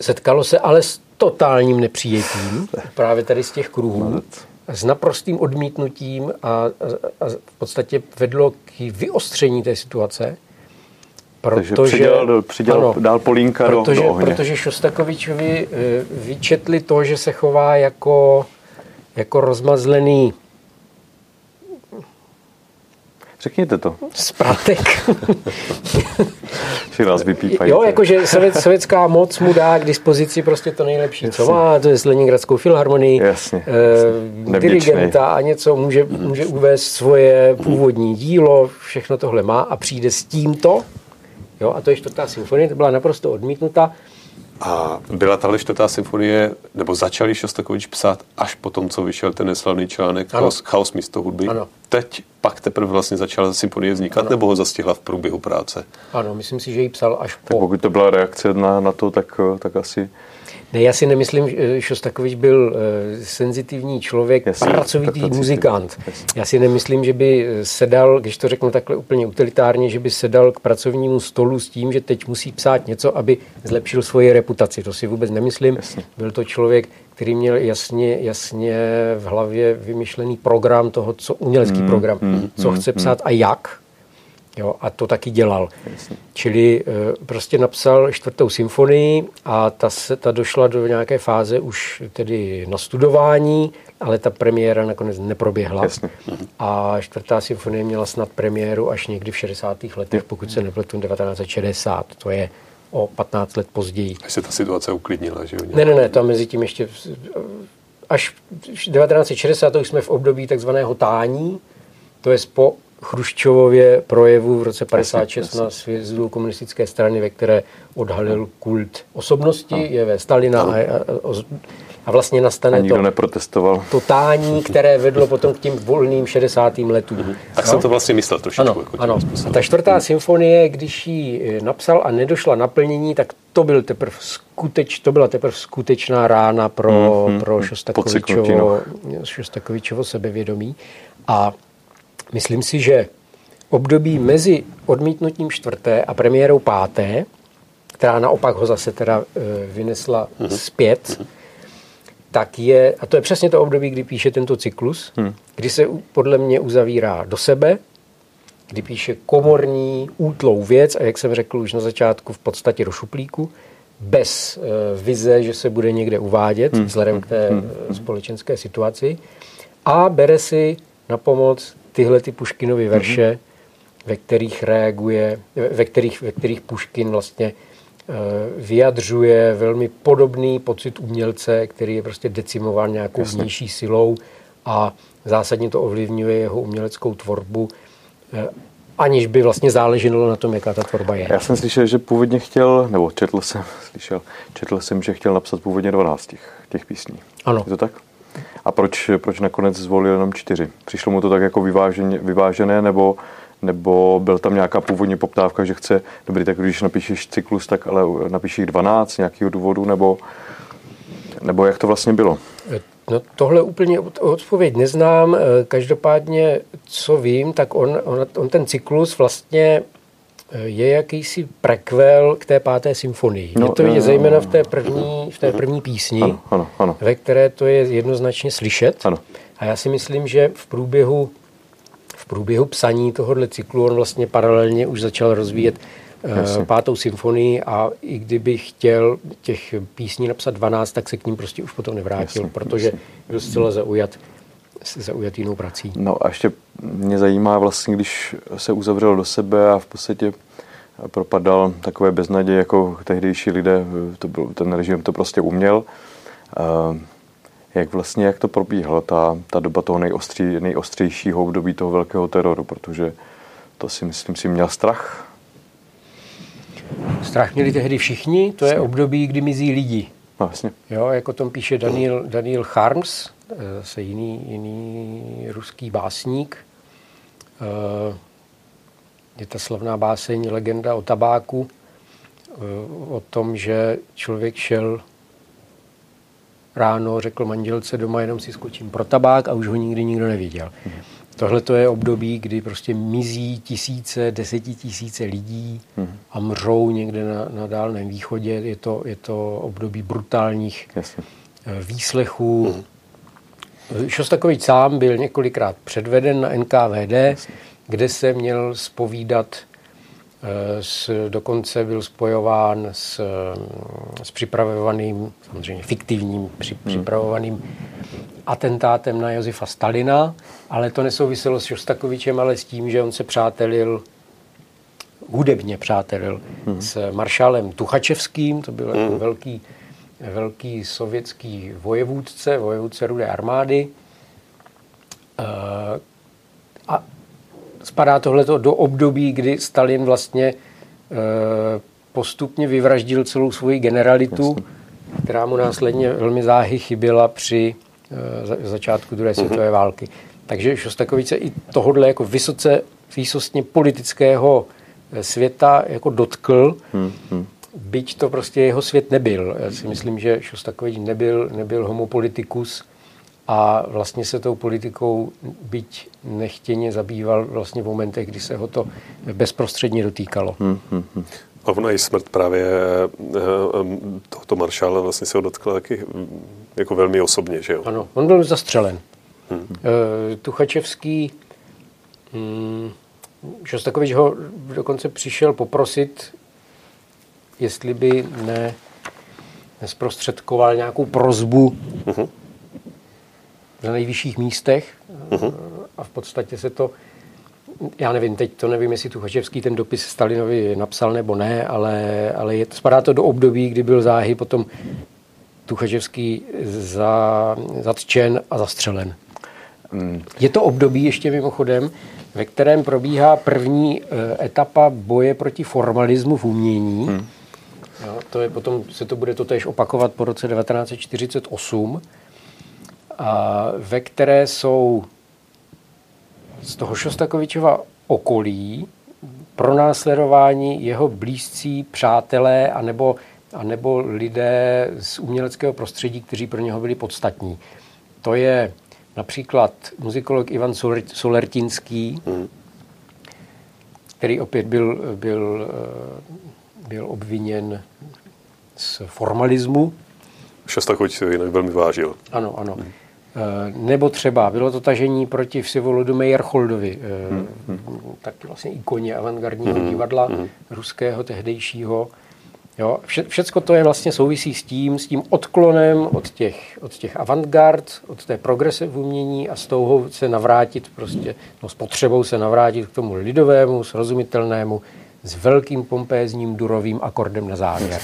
setkalo se ale s totálním nepřijetím, právě tady z těch kruhů, s naprostým odmítnutím a, a, a v podstatě vedlo k vyostření té situace. Protože, takže přidělal, přidělal ano, dál Polínka protože, do ohně. Protože Šostakovičovi vyčetli to, že se chová jako, jako rozmazlený řekněte to. Spratek. Nás vypípají. Jo, jakože sovět, sovětská moc mu dá k dispozici prostě to nejlepší, jasně. co má, to je s Leningradskou filharmonii, jasně, jasně. dirigenta a něco, může, může uvést svoje původní dílo, všechno tohle má a přijde s tímto. Jo, a to je čtvrtá symfonie, to byla naprosto odmítnuta. A byla tahle čtvrtá symfonie, nebo začali Šostakovič psát až po tom, co vyšel ten neslavný článek Chaos, Chaos místo hudby. Ano. Teď pak teprve vlastně začala symfonie vznikat, ano. nebo ho zastihla v průběhu práce? Ano, myslím si, že ji psal až po. Tak pokud to byla reakce na, na to, tak, tak asi... Ne, já si nemyslím, že Šostakovič byl senzitivní člověk, jasně, pracovitý muzikant. Jasně. Já si nemyslím, že by sedal, když to řeknu takhle úplně utilitárně, že by sedal k pracovnímu stolu s tím, že teď musí psát něco, aby zlepšil svoji reputaci. To si vůbec nemyslím. Jasně. Byl to člověk, který měl jasně, jasně v hlavě vymyšlený program toho, co umělecký mm, program, mm, co mm, chce mm. psát a jak. Jo, a to taky dělal. Jasně. Čili prostě napsal čtvrtou symfonii a ta, se, ta došla do nějaké fáze už tedy na studování, ale ta premiéra nakonec neproběhla. Jasně. A čtvrtá symfonie měla snad premiéru až někdy v šedesátých letech, pokud se nepletu, devatenáct set šedesát. To je o patnáct let později. Až se ta situace uklidnila, že jo? Ne, ne, ne, to mezi tím ještě... Až devatenáct set šedesát to už jsme v období takzvaného tání, to je po Chruščovově projevu v roce padesát šest na sjezdu komunistické strany, ve které odhalil kult osobnosti, jeve Stalina a, a, a vlastně nastane a nikdo to, neprotestoval. To tání, které vedlo potom k tím volným šedesátým letům. Mhm. Tak no? Jsem to vlastně myslel trošičku. Ano, jako ano. A ta čtvrtá symfonie, když ji napsal a nedošla naplnění, tak to, byl teprv skuteč, to byla teprv skutečná rána pro, mhm. pro Šostakovičovo, Šostakovičovo sebevědomí. A myslím si, že období mezi odmítnutím čtvrté a premiérou páté, která naopak ho zase teda vynesla zpět, tak je, a to je přesně to období, kdy píše tento cyklus, kdy se podle mě uzavírá do sebe, kdy píše komorní, útlou věc, a jak jsem řekl už na začátku, v podstatě do šuplíku, bez vize, že se bude někde uvádět, vzhledem k té společenské situaci, a bere si na pomoc tyhle ty Puškinovy verše, mm-hmm. ve kterých reaguje, ve kterých, ve kterých Puškin vlastně uh, vyjadřuje velmi podobný pocit umělce, který je prostě decimován nějakou Jasne. Vnější silou a zásadně to ovlivňuje jeho uměleckou tvorbu, uh, aniž by vlastně záleželo na tom, jaká ta tvorba je. Já jsem slyšel, že původně chtěl, nebo četl jsem, slyšel, četl jsem, že chtěl napsat původně dvanáct těch, těch písní. Ano. Je to tak? A proč, proč nakonec zvolil jenom čtyři? Přišlo mu to tak jako vyváženě, vyvážené, nebo, nebo byl tam nějaká původní poptávka, že chce, dobrý, tak když napíšeš cyklus, tak ale napíšeš dvanáct z nějakého důvodu, nebo, nebo jak to vlastně bylo? No, tohle úplně odpověď neznám. Každopádně, co vím, tak on, on, on ten cyklus vlastně je jakýsi prequel k té páté symfonii. No, je to vidět zejména v té první, v té první písni, ano, ano, ano. ve které to je jednoznačně slyšet. Ano. A já si myslím, že v průběhu, v průběhu psaní tohohle cyklu on vlastně paralelně už začal rozvíjet uh, pátou symfonii a i kdyby chtěl těch písní napsat dvanáct, tak se k ním prostě už potom nevrátil, jasně, protože jasně. byl zcela zaujat. zaujat jinou prací. No a ještě mě zajímá vlastně, když se uzavřel do sebe a v podstatě propadal takové beznaději, jako tehdejší lidé, to byl, ten režim to prostě uměl. Jak vlastně, jak to probíhalo, ta, ta doba toho nejostří, nejostřejšího období toho velkého teroru, protože to si myslím, si měl strach. Strach měli tehdy všichni, to je období, kdy mizí lidi. No, jasně. Jo, jako tom píše Daniel, Daniel Harms, se jiný, jiný ruský básník. Je ta slavná báseň Legenda o tabáku, o tom, že člověk šel ráno, řekl manželce doma, jenom si skočím pro tabák a už ho nikdy nikdo neviděl. Hmm. Tohle to je období, kdy prostě mizí tisíce, desetitisíce lidí hmm. a mřou někde na, na Dálném východě. Je to, je to období brutálních Jasně. výslechů, hmm. Šostakovič sám byl několikrát předveden na N K V D, Jasně. kde se měl zpovídat, s, dokonce byl spojován s, s připravovaným, samozřejmě fiktivním při, připravovaným atentátem na Josefa Stalina, ale to nesouviselo s Šostakovičem, ale s tím, že on se přátelil, hudebně přátelil hmm. s maršálem Tuchačevským, to byl jako hmm. velký velký sovětský vojevůdce, vojevůdce Rudé armády. A spadá tohleto do období, kdy Stalin vlastně postupně vyvraždil celou svoji generalitu, Jasně. která mu následně velmi záhy chyběla při začátku druhé světové války. Takže Šostakovič se i tohodle jako vysoce, výsostně politického světa jako dotkl, hmm. byť to prostě jeho svět nebyl. Já si myslím, že Šostakovič nebyl, nebyl homo politicus a vlastně se tou politikou byť nechtěně zabýval vlastně v momentech, kdy se ho to bezprostředně dotýkalo. Hmm, hmm, hmm. A ona i smrt právě tohoto maršála vlastně se ho dotkla taky jako velmi osobně, že jo? Ano, on byl zastřelen. Hmm. Tuchačevský... Hmm, Šostakovič ho dokonce přišel poprosit, jestli by ne, nesprostředkoval nějakou prozbu uh-huh. na nejvyšších místech uh-huh. a v podstatě se to, já nevím, teď to nevím, jestli Tuchačevský ten dopis Stalinovi napsal nebo ne, ale, ale je, spadá to do období, kdy byl záhy potom Tuchačevský za, zatčen a zastřelen. Hmm. Je to období ještě mimochodem, ve kterém probíhá první etapa boje proti formalismu v umění. Hmm. Jo, to je, potom se to bude totéž opakovat po roce devatenáct set čtyřicet osm, a ve které jsou z toho Šostakovičova okolí pronásledování jeho blízcí přátelé anebo, anebo lidé z uměleckého prostředí, kteří pro něho byli podstatní. To je například muzikolog Ivan Solertinský, hmm. který opět byl, byl, byl obviněn z formalismu. Šostakovič se jinak velmi vážil. Ano, ano. Hmm. Nebo třeba bylo to tažení proti Vsevolodu Mejercholdovi, hmm. taky vlastně ikoně avantgardního hmm. divadla hmm. ruského tehdejšího. Jo, vše, všecko to je vlastně souvisí s tím, s tím odklonem od těch, od těch avantgard, od té progrese v umění a s touhou se navrátit prostě, no s potřebou se navrátit k tomu lidovému, srozumitelnému, s velkým pompézním durovým akordem na závěr.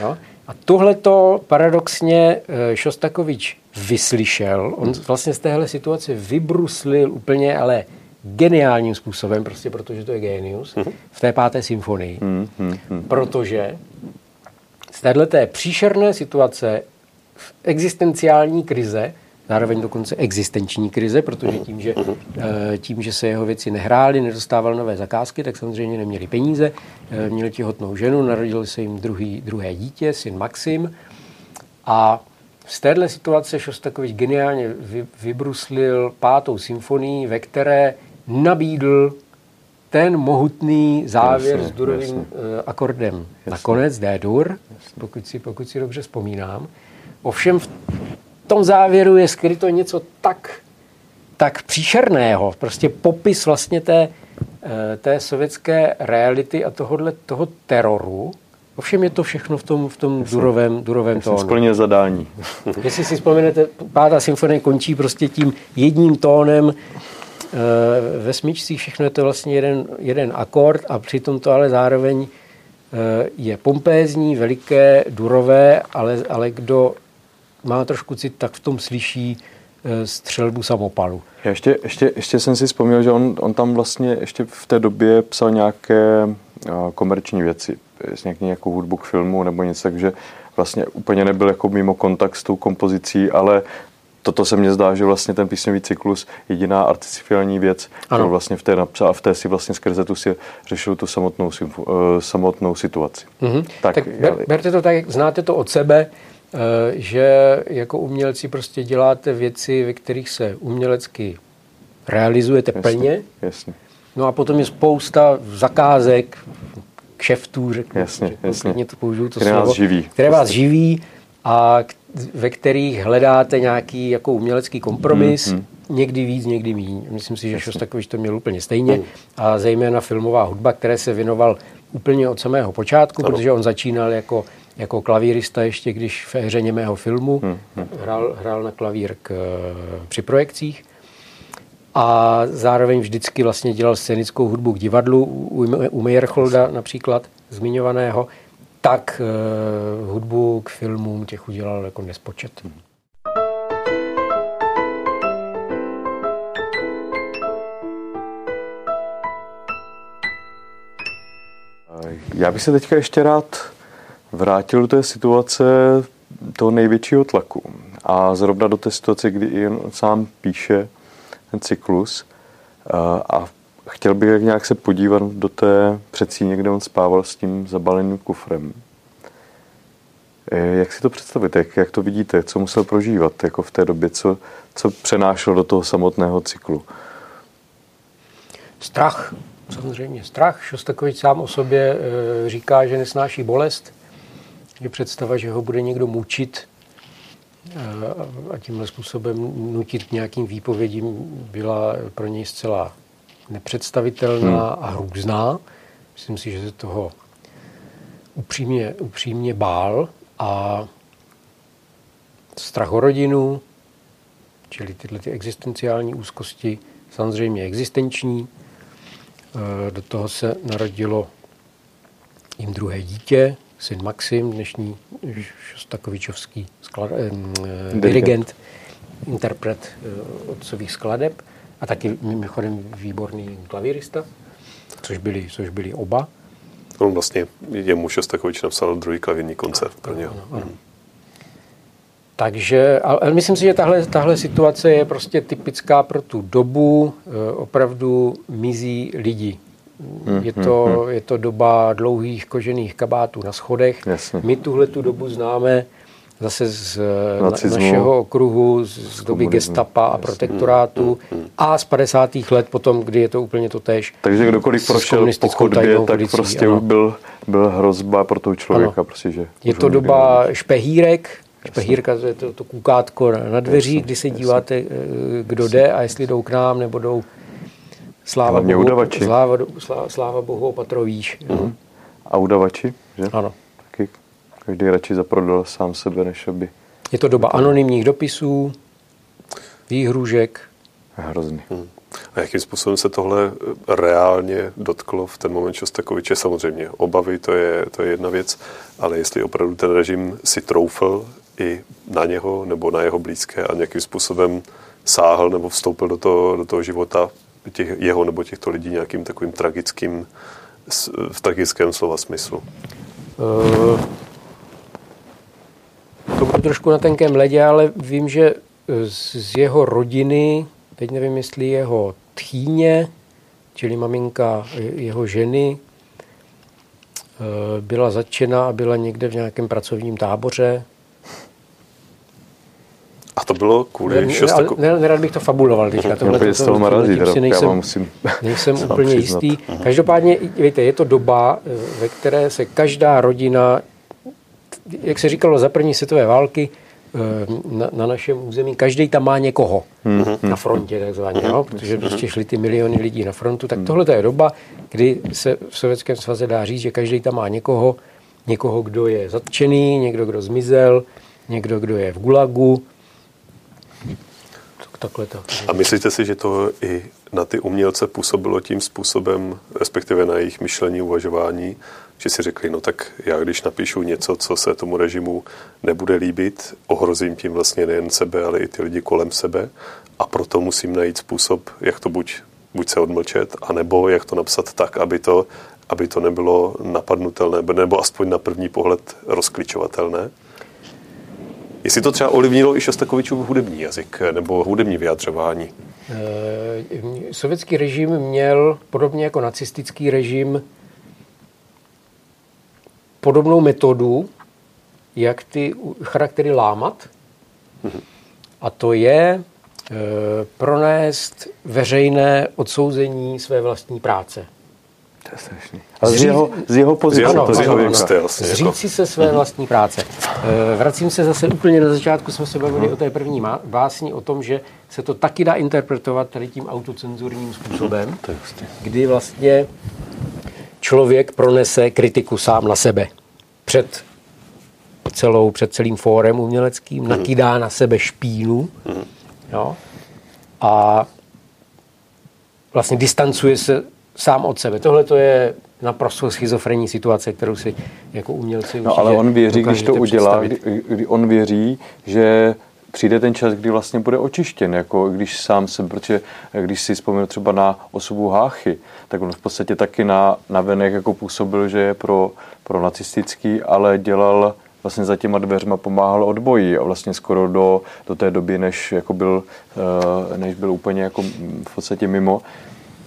Jo? A tohleto paradoxně Šostakovič vyslyšel. On vlastně z téhle situace vybruslil úplně, ale geniálním způsobem, prostě protože to je génius, mm-hmm. v té páté symfonii. Mm-hmm. Protože z téhleté příšerné situace v existenciální krize, zároveň dokonce existenční krize, protože tím, že, tím, že se jeho věci nehrály, nedostával nové zakázky, tak samozřejmě neměli peníze, měli těhotnou ženu, narodil se jim druhý, druhé dítě, syn Maxim. A z téhle situace Šostakovič geniálně vybruslil pátou symfonii, ve které nabídl ten mohutný závěr jasně, s durovým jasně. akordem. Jasně. Nakonec D-dur, pokud si, pokud si dobře vzpomínám. Ovšem v tom závěru je skryto něco tak, tak příšerného. Prostě popis vlastně té, té sovětské reality a tohodle, toho teroru. Ovšem je to všechno v tom, v tom durovém, durovém tónu. Splnil zadání. Jestli si vzpomenete, pátá symfonie končí prostě tím jedním tónem. Ve smyčcích všechno je to vlastně jeden, jeden akord a přitom to ale zároveň je pompézní, veliké, durové, ale, ale kdo má trošku cit, tak v tom slyší střelbu samopalu. Já ještě, ještě, ještě jsem si vzpomněl, že on, on tam vlastně ještě v té době psal nějaké komerční věci, jestli nějakou hudbu k filmu nebo něco, takže vlastně úplně nebyl jako mimo kontakt s tou kompozicí, ale toto se mně zdá, že vlastně ten písňový cyklus, jediná artificiální věc, kterou vlastně v té napsal a v té si vlastně skrze tu si řešil tu samotnou, samotnou situaci. Mm-hmm. Tak, tak ber, berte to tak, znáte to od sebe, že jako umělci prostě děláte věci, ve kterých se umělecky realizujete jasně, plně. Jasně. No a potom je spousta zakázek, kšeftů, řeknu, jasně, řeknu jasně. Klidně to použiju to které slovo, vás živí. které vás živí a k- ve kterých hledáte nějaký jako umělecký kompromis, hmm, hmm. někdy víc, někdy míň. Myslím si, že Šostakovič to měl úplně stejně a zejména filmová hudba, které se věnoval úplně od samého počátku, ano. protože on začínal jako jako klavírista ještě, když v hře němého filmu hmm, hmm. hrál, hrál na klavír k, při projekcích a zároveň vždycky vlastně dělal scénickou hudbu k divadlu u, u Meyerholda například zmiňovaného, tak uh, hudbu k filmům těch udělal jako nespočet. Hmm. Já bych se teďka ještě rád vrátil do té situace toho největšího tlaku a zrovna do té situace, kdy i on sám píše ten cyklus a chtěl bych nějak se podívat do té předsíně, kde on spával s tím zabaleným kufrem. Jak si to představíte? Jak, jak to vidíte? Co musel prožívat jako v té době? Co, co přenášel do toho samotného cyklu? Strach. Samozřejmě strach. Šostakovič sám o sobě říká, že nesnáší bolest. Je představa, že ho bude někdo mučit a tímhle způsobem nutit k nějakým výpovědím byla pro něj zcela nepředstavitelná hmm. a hrůzná. Myslím si, že se toho upřímně, upřímně bál a strach o rodinu, čili tyhle ty existenciální úzkosti, samozřejmě existenční. Do toho se narodilo jim druhé dítě, syn Maxim, dnešní šostakovičovský skla, eh, dirigent, interpret eh, otcových skladeb a taky mimochodem výborný klavírista, což byli, což byli oba. On vlastně jemu Šostakovič napsal druhý klavírní koncert pro něho. Ano, ano. Takže, ale myslím si, že tahle, tahle situace je prostě typická pro tu dobu, opravdu mizí lidi. Je to, je to doba dlouhých kožených kabátů na schodech. Jasně. My tuhle tu dobu známe zase z Nacizmu, našeho okruhu, z, z doby gestapa a protektorátu a z padesátých let potom, kdy je to úplně totéž. Takže kdokoliv prošel po chodbě, tak policí, prostě byl, byl hrozba pro toho člověka. Prostě, že je to doba nevědět. Špehírek, špehírka, to je to, to kukátko na dveří, kdy se díváte, kdo jde a jestli jdou k nám nebo jdou Sláva Bohu, sláva, sláva, sláva Bohu, opatro víš. Mm-hmm. A udavači, že? Ano. Taky každý radši zaprodal sám sebe, než aby... Je to doba anonymních dopisů, výhrůžek. Hrozný. Mm. A jakým způsobem se tohle reálně dotklo v ten moment Šostakoviče? Samozřejmě obavy, to je, to je jedna věc, ale jestli opravdu ten režim si troufl i na něho nebo na jeho blízké a nějakým způsobem sáhl nebo vstoupil do toho, do toho života těch, jeho nebo těchto lidí nějakým takovým tragickým, v tragickém slova smyslu. Uh, to bylo trošku na tenkém ledě, ale vím, že z, z jeho rodiny, teď nevím, jestli jeho tchýně, čili maminka jeho ženy, uh, byla zatčena a byla někde v nějakém pracovním táboře. A to bylo kvůli Šostakovičovi. Ne, nerad bych to fabuloval, když na tohle si nejsem, nejsem úplně jistý. Každopádně, víte, je to doba, ve které se každá rodina, jak se říkalo za první světové války, na, na našem území, každý tam má někoho na frontě takzvaně, no? Protože prostě šli ty miliony lidí na frontu, tak tohle je doba, kdy se v Sovětském svazu dá říct, že každý tam má někoho, někoho, kdo je zatčený, někdo, kdo zmizel, někdo, kdo je v gulagu. A myslíte si, že to i na ty umělce působilo tím způsobem, respektive na jejich myšlení, uvažování, že si řekli, no tak já když napíšu něco, co se tomu režimu nebude líbit, ohrozím tím vlastně nejen sebe, ale i ty lidi kolem sebe a proto musím najít způsob, jak to buď, buď se odmlčet, anebo jak to napsat tak, aby to, aby to nebylo napadnutelné, nebo aspoň na první pohled rozklíčovatelné. Jestli to třeba ovlivnilo i Šostakovičův hudební jazyk nebo hudební vyjadřování? Sovětský režim měl, podobně jako nacistický režim, podobnou metodu, jak ty charaktery lámat. Mhm. A to je pronést veřejné odsouzení své vlastní práce. To je strašný. A z, z, jeho, z jeho pozice. Ano, to z jeho vlastně, zříct si se své vlastní práce. Vracím se zase úplně na začátku, jsme se bavili o té první básni, o tom, že se to taky dá interpretovat tady tím autocenzurním způsobem, kdy vlastně člověk pronese kritiku sám na sebe. Před celou, před celým fórem uměleckým nakydá na sebe špínu. Jo, a vlastně distancuje se sám od sebe. Tohle to je naprosto schizofrenní situace, kterou si jako umělci no, ale on věří, když to udělá, kdy, kdy on věří, že přijde ten čas, kdy vlastně bude očištěn, jako když sám se, protože když si vzpomínu třeba na osobu Háchy, tak on v podstatě taky na, na venek jako působil, že je pro, pro nacistický, ale dělal vlastně za těma dveřma pomáhal odboji a vlastně skoro do, do té doby, než jako byl, než byl úplně jako v podstatě mimo.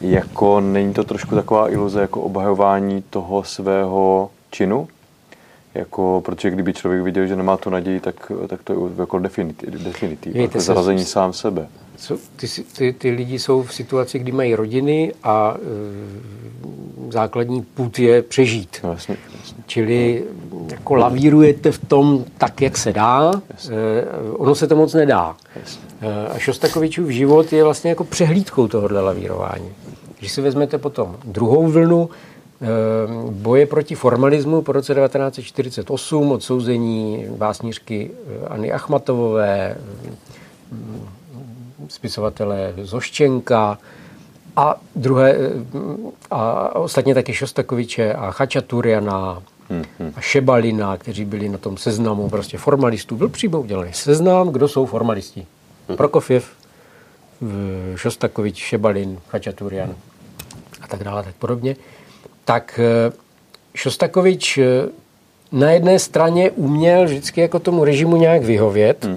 Jako není to trošku taková iluze jako obhajování toho svého činu? Jako, protože kdyby člověk viděl, že nemá tu naději, tak, tak to je jako definitivní. Jako zrazení se, sám sebe. Co, ty, ty, ty lidi jsou v situaci, kdy mají rodiny a e, základní pud je přežít. No, jasně, jasně. Čili jako lavírujete v tom tak, jak se dá. E, ono se to moc nedá. E, a Šostakovičův život je vlastně jako přehlídkou tohohle lavírování. Když si vezmete potom druhou vlnu boje proti formalismu po roce devatenáct set čtyřicet osm, odsouzení básnířky Anny Achmatovové, spisovatele Zoščenka a druhé a ostatně také Šostakoviče a Chačaturjana a Šebalina, kteří byli na tom seznamu prostě formalistů. Byl přímo udělaný seznam, kdo jsou formalisti. Prokofiev, Šostakovič, Šebalin, Chačaturjan a tak dále, tak podobně. Tak Šostakovič na jedné straně uměl vždycky jako tomu režimu nějak vyhovět.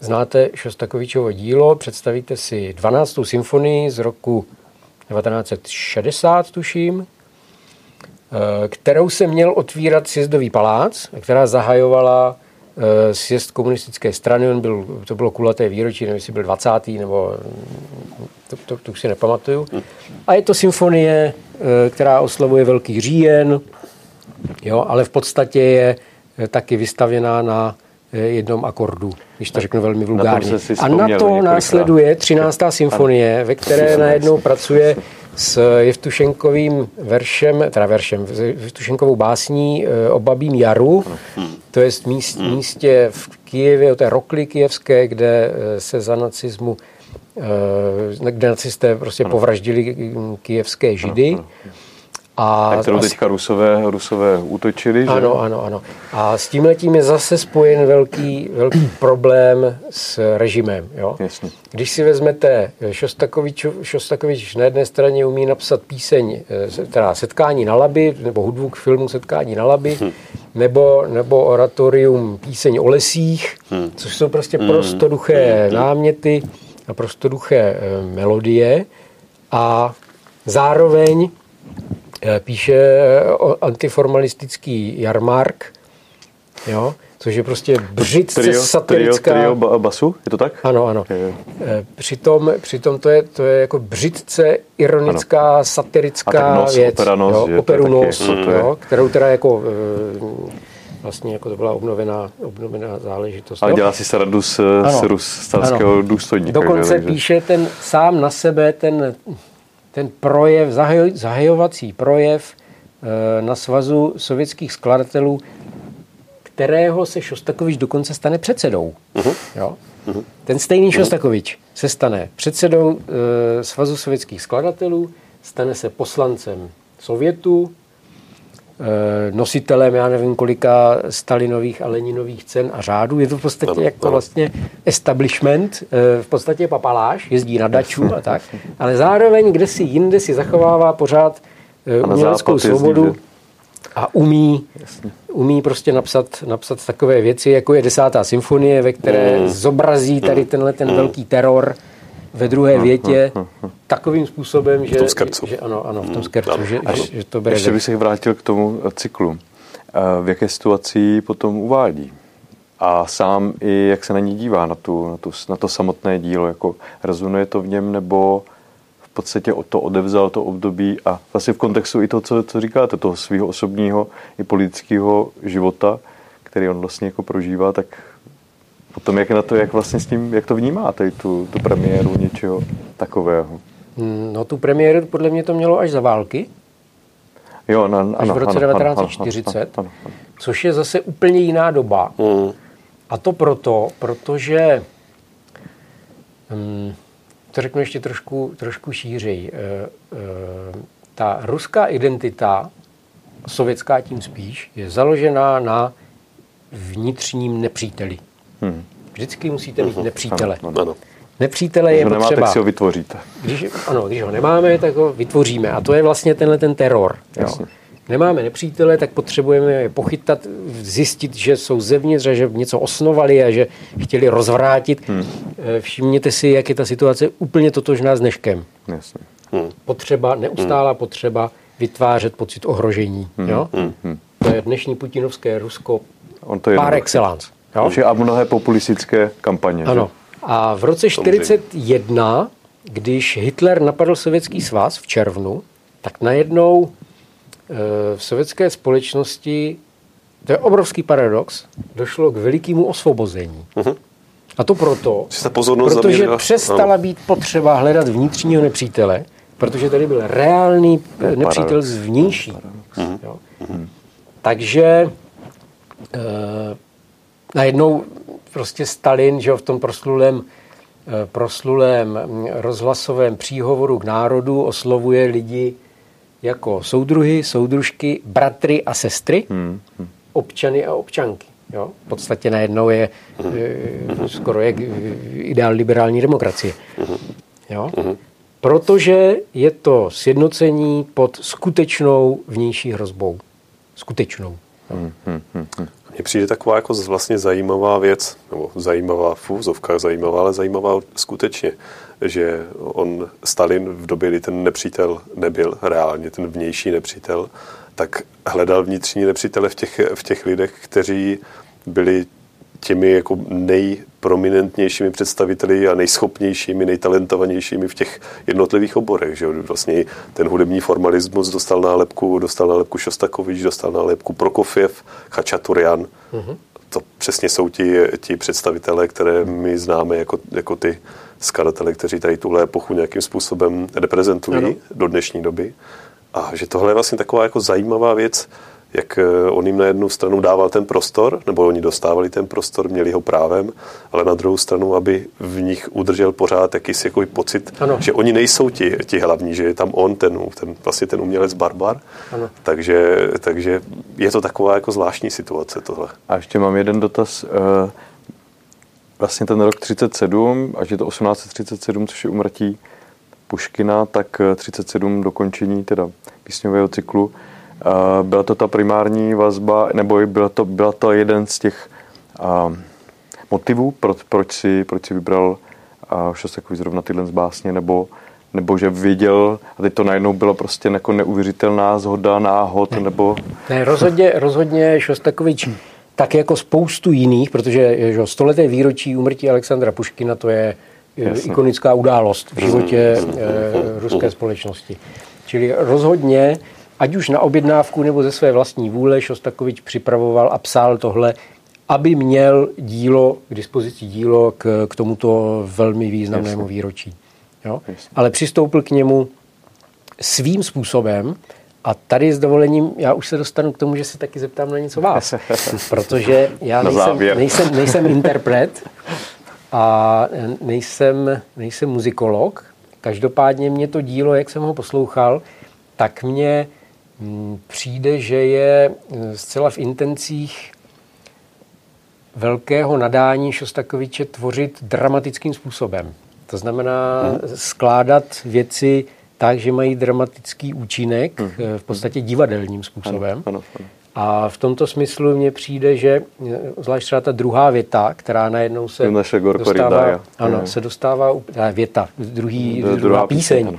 Znáte Šostakovičovo dílo, představíte si dvanáctou symfonii z roku devatenáct set šedesát, tuším, kterou se měl otvírat sjezdový palác, která zahajovala sjezd komunistické strany. On byl, to bylo kulaté výročí, nevím, jestli byl dvacátý nebo to, to, to už si nepamatuju. A je to symfonie, která oslavuje Velký říjen, jo, ale v podstatě je taky vystavěná na jednom akordu, když to řeknu velmi vulgárně. A na to následuje třináctá symfonie, ve které najednou pracuje s Jevtušenkovým veršem, teda veršem, s Jevtušenkovou básní o Babím jaru, to je míst, místě v Kyjevě, o té rokli kyjevské, kde se za nacismu, kde nacisté prostě povraždili kyjevské židy. A, a kterou teďka Rusové, Rusové útočili, že? Ano, ano, ano. A s tímhletím je zase spojen velký, velký problém s režimem. Jo? Jasně. Když si vezmete Šostakovič, Šostakovič na jedné straně umí napsat píseň, teda Setkání na Labi, nebo hudbu k filmu Setkání na Labi, hmm. nebo, nebo oratorium Píseň o lesích, hmm. což jsou prostě hmm. prostoduché hmm. náměty a prostoduché melodie. A zároveň píše antiformalistický jarmark, jo, což je prostě břitce satirická. Trio, trio basu, je to tak? Ano, ano. Je, je. Přitom, přitom to je, to je jako břitce ironická, ano. satirická nos, věc. Opera nos, jo, operu nos, je, jo, kterou teda jako vlastně jako to byla obnovená, obnovená záležitost. Ale dělá si srandu z, z státského důstojníka. Dokonce že? Píše ten sám na sebe ten ten projev, zahajovací projev na Svazu sovětských skladatelů, kterého se Šostakovič dokonce stane předsedou. Uh-huh. Jo? Uh-huh. Ten stejný Šostakovič uh-huh. se stane předsedou uh, Svazu sovětských skladatelů, stane se poslancem Sovětu, uh, nositelem, já nevím kolika, Stalinových a Leninových cen a řádů. Je to v podstatě ano, jako ano. vlastně establishment, v podstatě papaláš, jezdí na daču a tak, ale zároveň kde si jinde si zachovává pořád uměleckou svobodu jezdí, a umí, umí prostě napsat, napsat takové věci, jako je desátá symfonie, ve které mm. zobrazí tady tenhle ten mm. velký teror ve druhé větě takovým způsobem, že, že ano, ano, v tom skrcu, mm. že, že, že to bere. Ještě bych se vrátil k tomu cyklu. V jaké situaci potom uvádí? A sám i jak se na ní dívá, na, tu, na, tu, na to samotné dílo, jako rezonuje to v něm, nebo v podstatě to odevzal to období a vlastně v kontextu i toho, co, co říkáte, toho svého osobního i politického života, který on vlastně jako prožívá, tak potom jak na to, jak vlastně s tím, jak to vnímá, tady tu, tu premiéru něčeho takového? No tu premiéru podle mě to mělo až za války. Jo, na, až ano, v roce ano, devatenáct set čtyřicet, ano, ano, ano. což je zase úplně jiná doba. Mm. A to proto, protože, hm, to řeknu ještě trošku, trošku šířej, e, e, ta ruská identita, sovětská tím spíš, je založená na vnitřním nepříteli. Hmm. Vždycky musíte mít hmm. nepřítele. Ano, ano. Nepřítele když je potřeba. Když ho nemáte, tak si ho vytvoříte. Když, ano, když ho nemáme, tak ho vytvoříme. A to je vlastně tenhle ten teror. Jasně. Jo. Nemáme nepřítele, tak potřebujeme je pochytat, zjistit, že jsou zevnitř, že něco osnovali a že chtěli rozvrátit. Hmm. Všimněte si, jak je ta situace úplně totožná s dneškem. Jasně. Hmm. Potřeba, neustálá hmm. potřeba vytvářet pocit ohrožení. Hmm. Jo? Hmm. To je dnešní putinovské Rusko on to je par excellence. Jo? A mnohé populistické kampaně. Ano. Že? A v roce devatenáct set čtyřicet jedna, když Hitler napadl Sovětský svaz v červnu, tak najednou v sovětské společnosti, to je obrovský paradox, došlo k velikému osvobození. Uh-huh. A to proto, protože přestala být potřeba hledat vnitřního nepřítele, protože tady byl reálný nepřítel zvnější. Jo. Takže e, najednou prostě Stalin, že v tom proslulém, proslulém rozhlasovém příhovoru k národu oslovuje lidi jako soudruhy, soudružky, bratry a sestry, občany a občanky. Jo? V podstatě najednou je skoro je ideál liberální demokracie. Jo? Protože je to sjednocení pod skutečnou vnější hrozbou. Skutečnou. Mně přijde taková jako vlastně zajímavá věc, nebo zajímavá v úzovkách zajímavá, ale zajímavá skutečně, že on, Stalin v době, kdy ten nepřítel nebyl reálně, ten vnější nepřítel, tak hledal vnitřní nepřítele v těch, v těch lidech, kteří byli těmi jako nejprominentnějšími představiteli a nejschopnějšími, nejtalentovanějšími v těch jednotlivých oborech. Že? Vlastně ten hudební formalismus dostal nálepku, dostal nálepku Šostakovič, dostal nálepku Prokofiev, Chačaturjan. Mm-hmm. To přesně jsou ti, ti představitelé, které my známe jako, jako ty skladatelé, kteří tady tuhle epochu nějakým způsobem reprezentují no. do dnešní doby. A že tohle je vlastně taková jako zajímavá věc, jak on jim na jednu stranu dával ten prostor, nebo oni dostávali ten prostor, měli ho právem, ale na druhou stranu, aby v nich udržel pořád jakýsi jako pocit, ano. že oni nejsou ti, ti hlavní, že je tam on, ten, ten, vlastně ten umělec barbar. Takže, takže je to taková jako zvláštní situace tohle. A ještě mám jeden dotaz. Vlastně ten rok třicet sedm, až je to osmnáct třicet sedm, což je úmrtí Puškina, tak třicet sedm dokončení teda písňového cyklu. Byla to ta primární vazba, nebo byla to, byla to jeden z těch a, motivů, pro, proč, si, proč si vybral Šostakovič zrovna tyhle z básně, nebo, nebo že viděl, a teď to najednou byla prostě jako neuvěřitelná zhoda, náhod, ne, nebo... Ne, rozhodně, rozhodně Šostakovič, tak jako spoustu jiných, protože že, stoleté výročí úmrtí Alexandra Puškina, to je Jasně. ikonická událost v životě mm. e, ruské společnosti. Čili rozhodně ať už na objednávku nebo ze své vlastní vůle Šostakovič připravoval a psal tohle, aby měl dílo, k dispozici dílo k, k tomuto velmi významnému Jasně. výročí. Jo? Ale přistoupil k němu svým způsobem a tady s dovolením, já už se dostanu k tomu, že se taky zeptám na něco vás, protože já nejsem, nejsem, nejsem interpret a nejsem, nejsem muzikolog. Každopádně mě to dílo, jak jsem ho poslouchal, tak mě přijde, že je zcela v intencích velkého nadání Šostakoviče tvořit dramatickým způsobem. To znamená skládat věci tak, že mají dramatický účinek, v podstatě divadelním způsobem. A v tomto smyslu mně přijde, že zvlášť třeba ta druhá věta, která najednou se dostává, ano, se dostává věta, druhý, druhá píseň,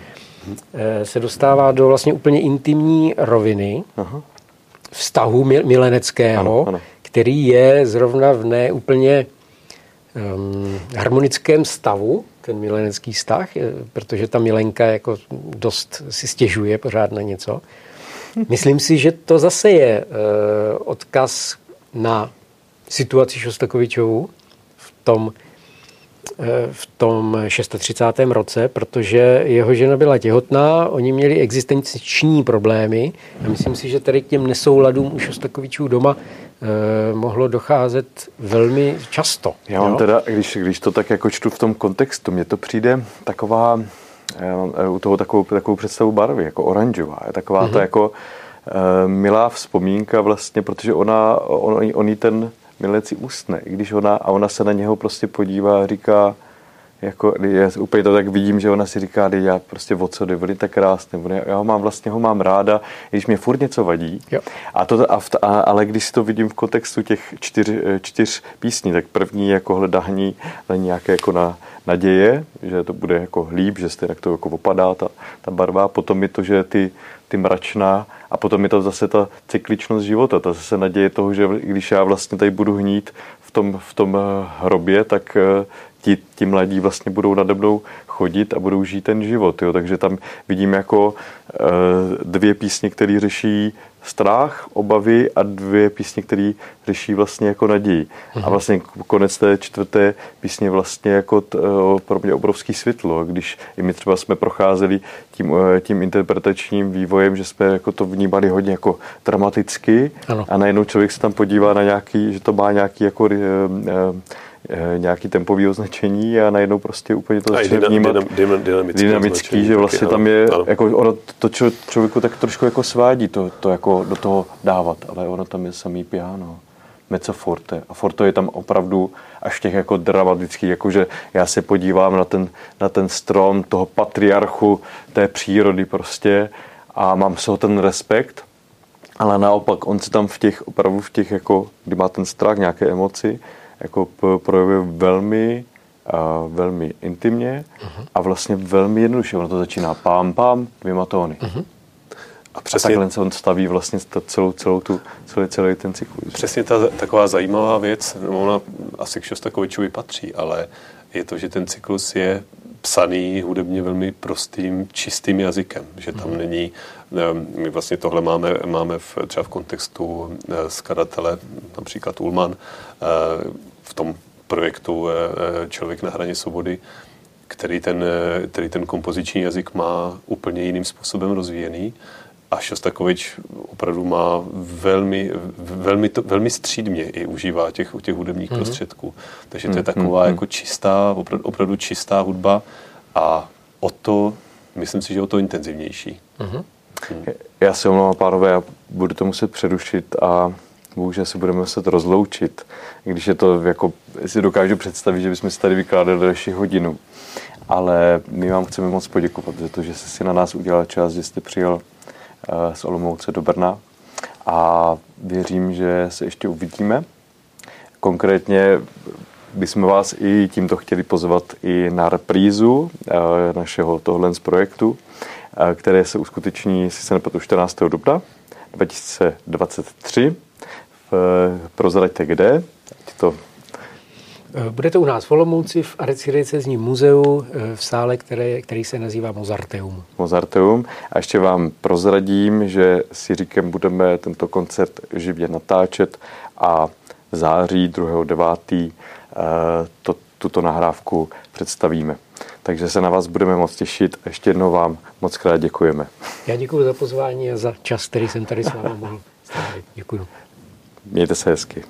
se dostává do vlastně úplně intimní roviny Aha. vztahu mileneckého, ano, ano. který je zrovna v neúplně um, harmonickém stavu, ten milenecký vztah, protože ta milenka jako dost si stěžuje pořád na něco. Myslím si, že to zase je uh, odkaz na situaci Šostakovičovu v tom v tom třicátém šestém roce, protože jeho žena byla těhotná, oni měli existenční problémy a myslím si, že tady k těm nesouladům u Šostakovičů doma eh, mohlo docházet velmi často. Já mám teda, když, když to tak jako čtu v tom kontextu, mně to přijde taková, já mám u toho takovou, takovou představu barvy, jako oranžová, taková mm-hmm. ta jako eh, milá vzpomínka vlastně, protože ona, on, on jí ten Milec si usne, i když ona, a ona se na něho prostě podívá a říká, jako, já úplně to tak vidím, že ona si říká, že já prostě o co jde, on je tak krásný, já ho mám vlastně, ho mám ráda, i když mě furt něco vadí. A to, a, a, ale když si to vidím v kontextu těch čtyř, čtyř písní, tak první jako hledání na nějaké jako na naděje, že to bude jako líp, že se tak to jako opadá ta, ta barva, potom je to, že ty, ty mračná a potom je to zase ta cykličnost života, ta zase naděje toho, že když já vlastně tady budu hnít v tom, v tom hrobě, tak ti, ti mladí vlastně budou nade mnou chodit a budou žít ten život. Jo? Takže tam vidím jako e, dvě písně, které řeší strach, obavy a dvě písně, které řeší vlastně jako naději. A vlastně konec té čtvrté písně vlastně jako t, pro mě obrovský světlo. Když i my třeba jsme procházeli tím, tím interpretačním vývojem, že jsme jako to vnímali hodně jako dramaticky, ano. A najednou člověk se tam podívá na nějaký, že to má nějaký jako e, e, nějaký tempový označení a najednou prostě úplně to začne vnímat dynam, dynamický, dynamický že vlastně tam je, ano. Jako ono to člověku tak trošku jako svádí to, to jako do toho dávat, ale ono tam je samý piano, mezzo forte a forte je tam opravdu až těch jako dramatických, jakože já se podívám na ten, na ten strom toho patriarchu té přírody prostě a mám z toho ten respekt, ale naopak on se tam v těch opravdu v těch jako, kdy má ten strach, nějaké emoci jako projevuje velmi, uh, velmi intimně uh-huh. a vlastně velmi jednoduše. Ono to začíná pám, pám, dvěma tóny. Uh-huh. A, přesně, a takhle se on staví vlastně celou, celou tu, celý, celý ten cyklus. Přesně ta taková zajímavá věc, no ona asi k Šostakovičovi patří, ale je to, že ten cyklus je psaný hudebně velmi prostým, čistým jazykem, že tam uh-huh. není. My vlastně tohle máme, máme v, třeba v kontextu skladatele, například Ullmann, v tom projektu Člověk na hraně svobody, který ten, který ten kompoziční jazyk má úplně jiným způsobem rozvíjený. A Šostakovič opravdu má velmi, velmi, to, velmi střídmě i užívá těch, těch hudebních mm-hmm. prostředků. Takže to je taková mm-hmm. jako čistá, opravdu, opravdu čistá hudba a o to, myslím si, že o to intenzivnější. Mm-hmm. Hmm. Já se omlouvám, pánové, já budu to muset přerušit a bohužel se budeme muset rozloučit, když je to jako, si dokážu představit, že bychom si tady vykládali další hodinu, ale my vám chceme moc poděkovat za to, že jste si na nás udělal čas, že jste přijel z Olomouce do Brna a věřím, že se ještě uvidíme. Konkrétně bychom vás i tímto chtěli pozvat i na reprízu našeho tohle z projektu, které se uskuteční, jestli se nepletu, čtrnáctého dubna dva tisíce dvacet tři. Prozraďte kde? To... Bude to u nás v Olomouci v arcidiecézním muzeu v sále, které, který se nazývá Mozarteum. Mozarteum. A ještě vám prozradím, že s Jiříkem budeme tento koncert živě natáčet a v září druhého devátého to, tuto nahrávku představíme. Takže se na vás budeme moc těšit. Ještě jednou vám moc krát děkujeme. Já děkuji za pozvání a za čas, který jsem tady s vámi mohl strávit. Děkuji. Mějte se hezky.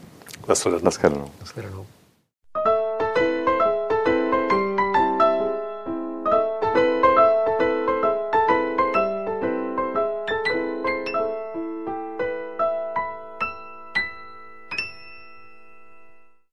Nashledanou. Nashledanou.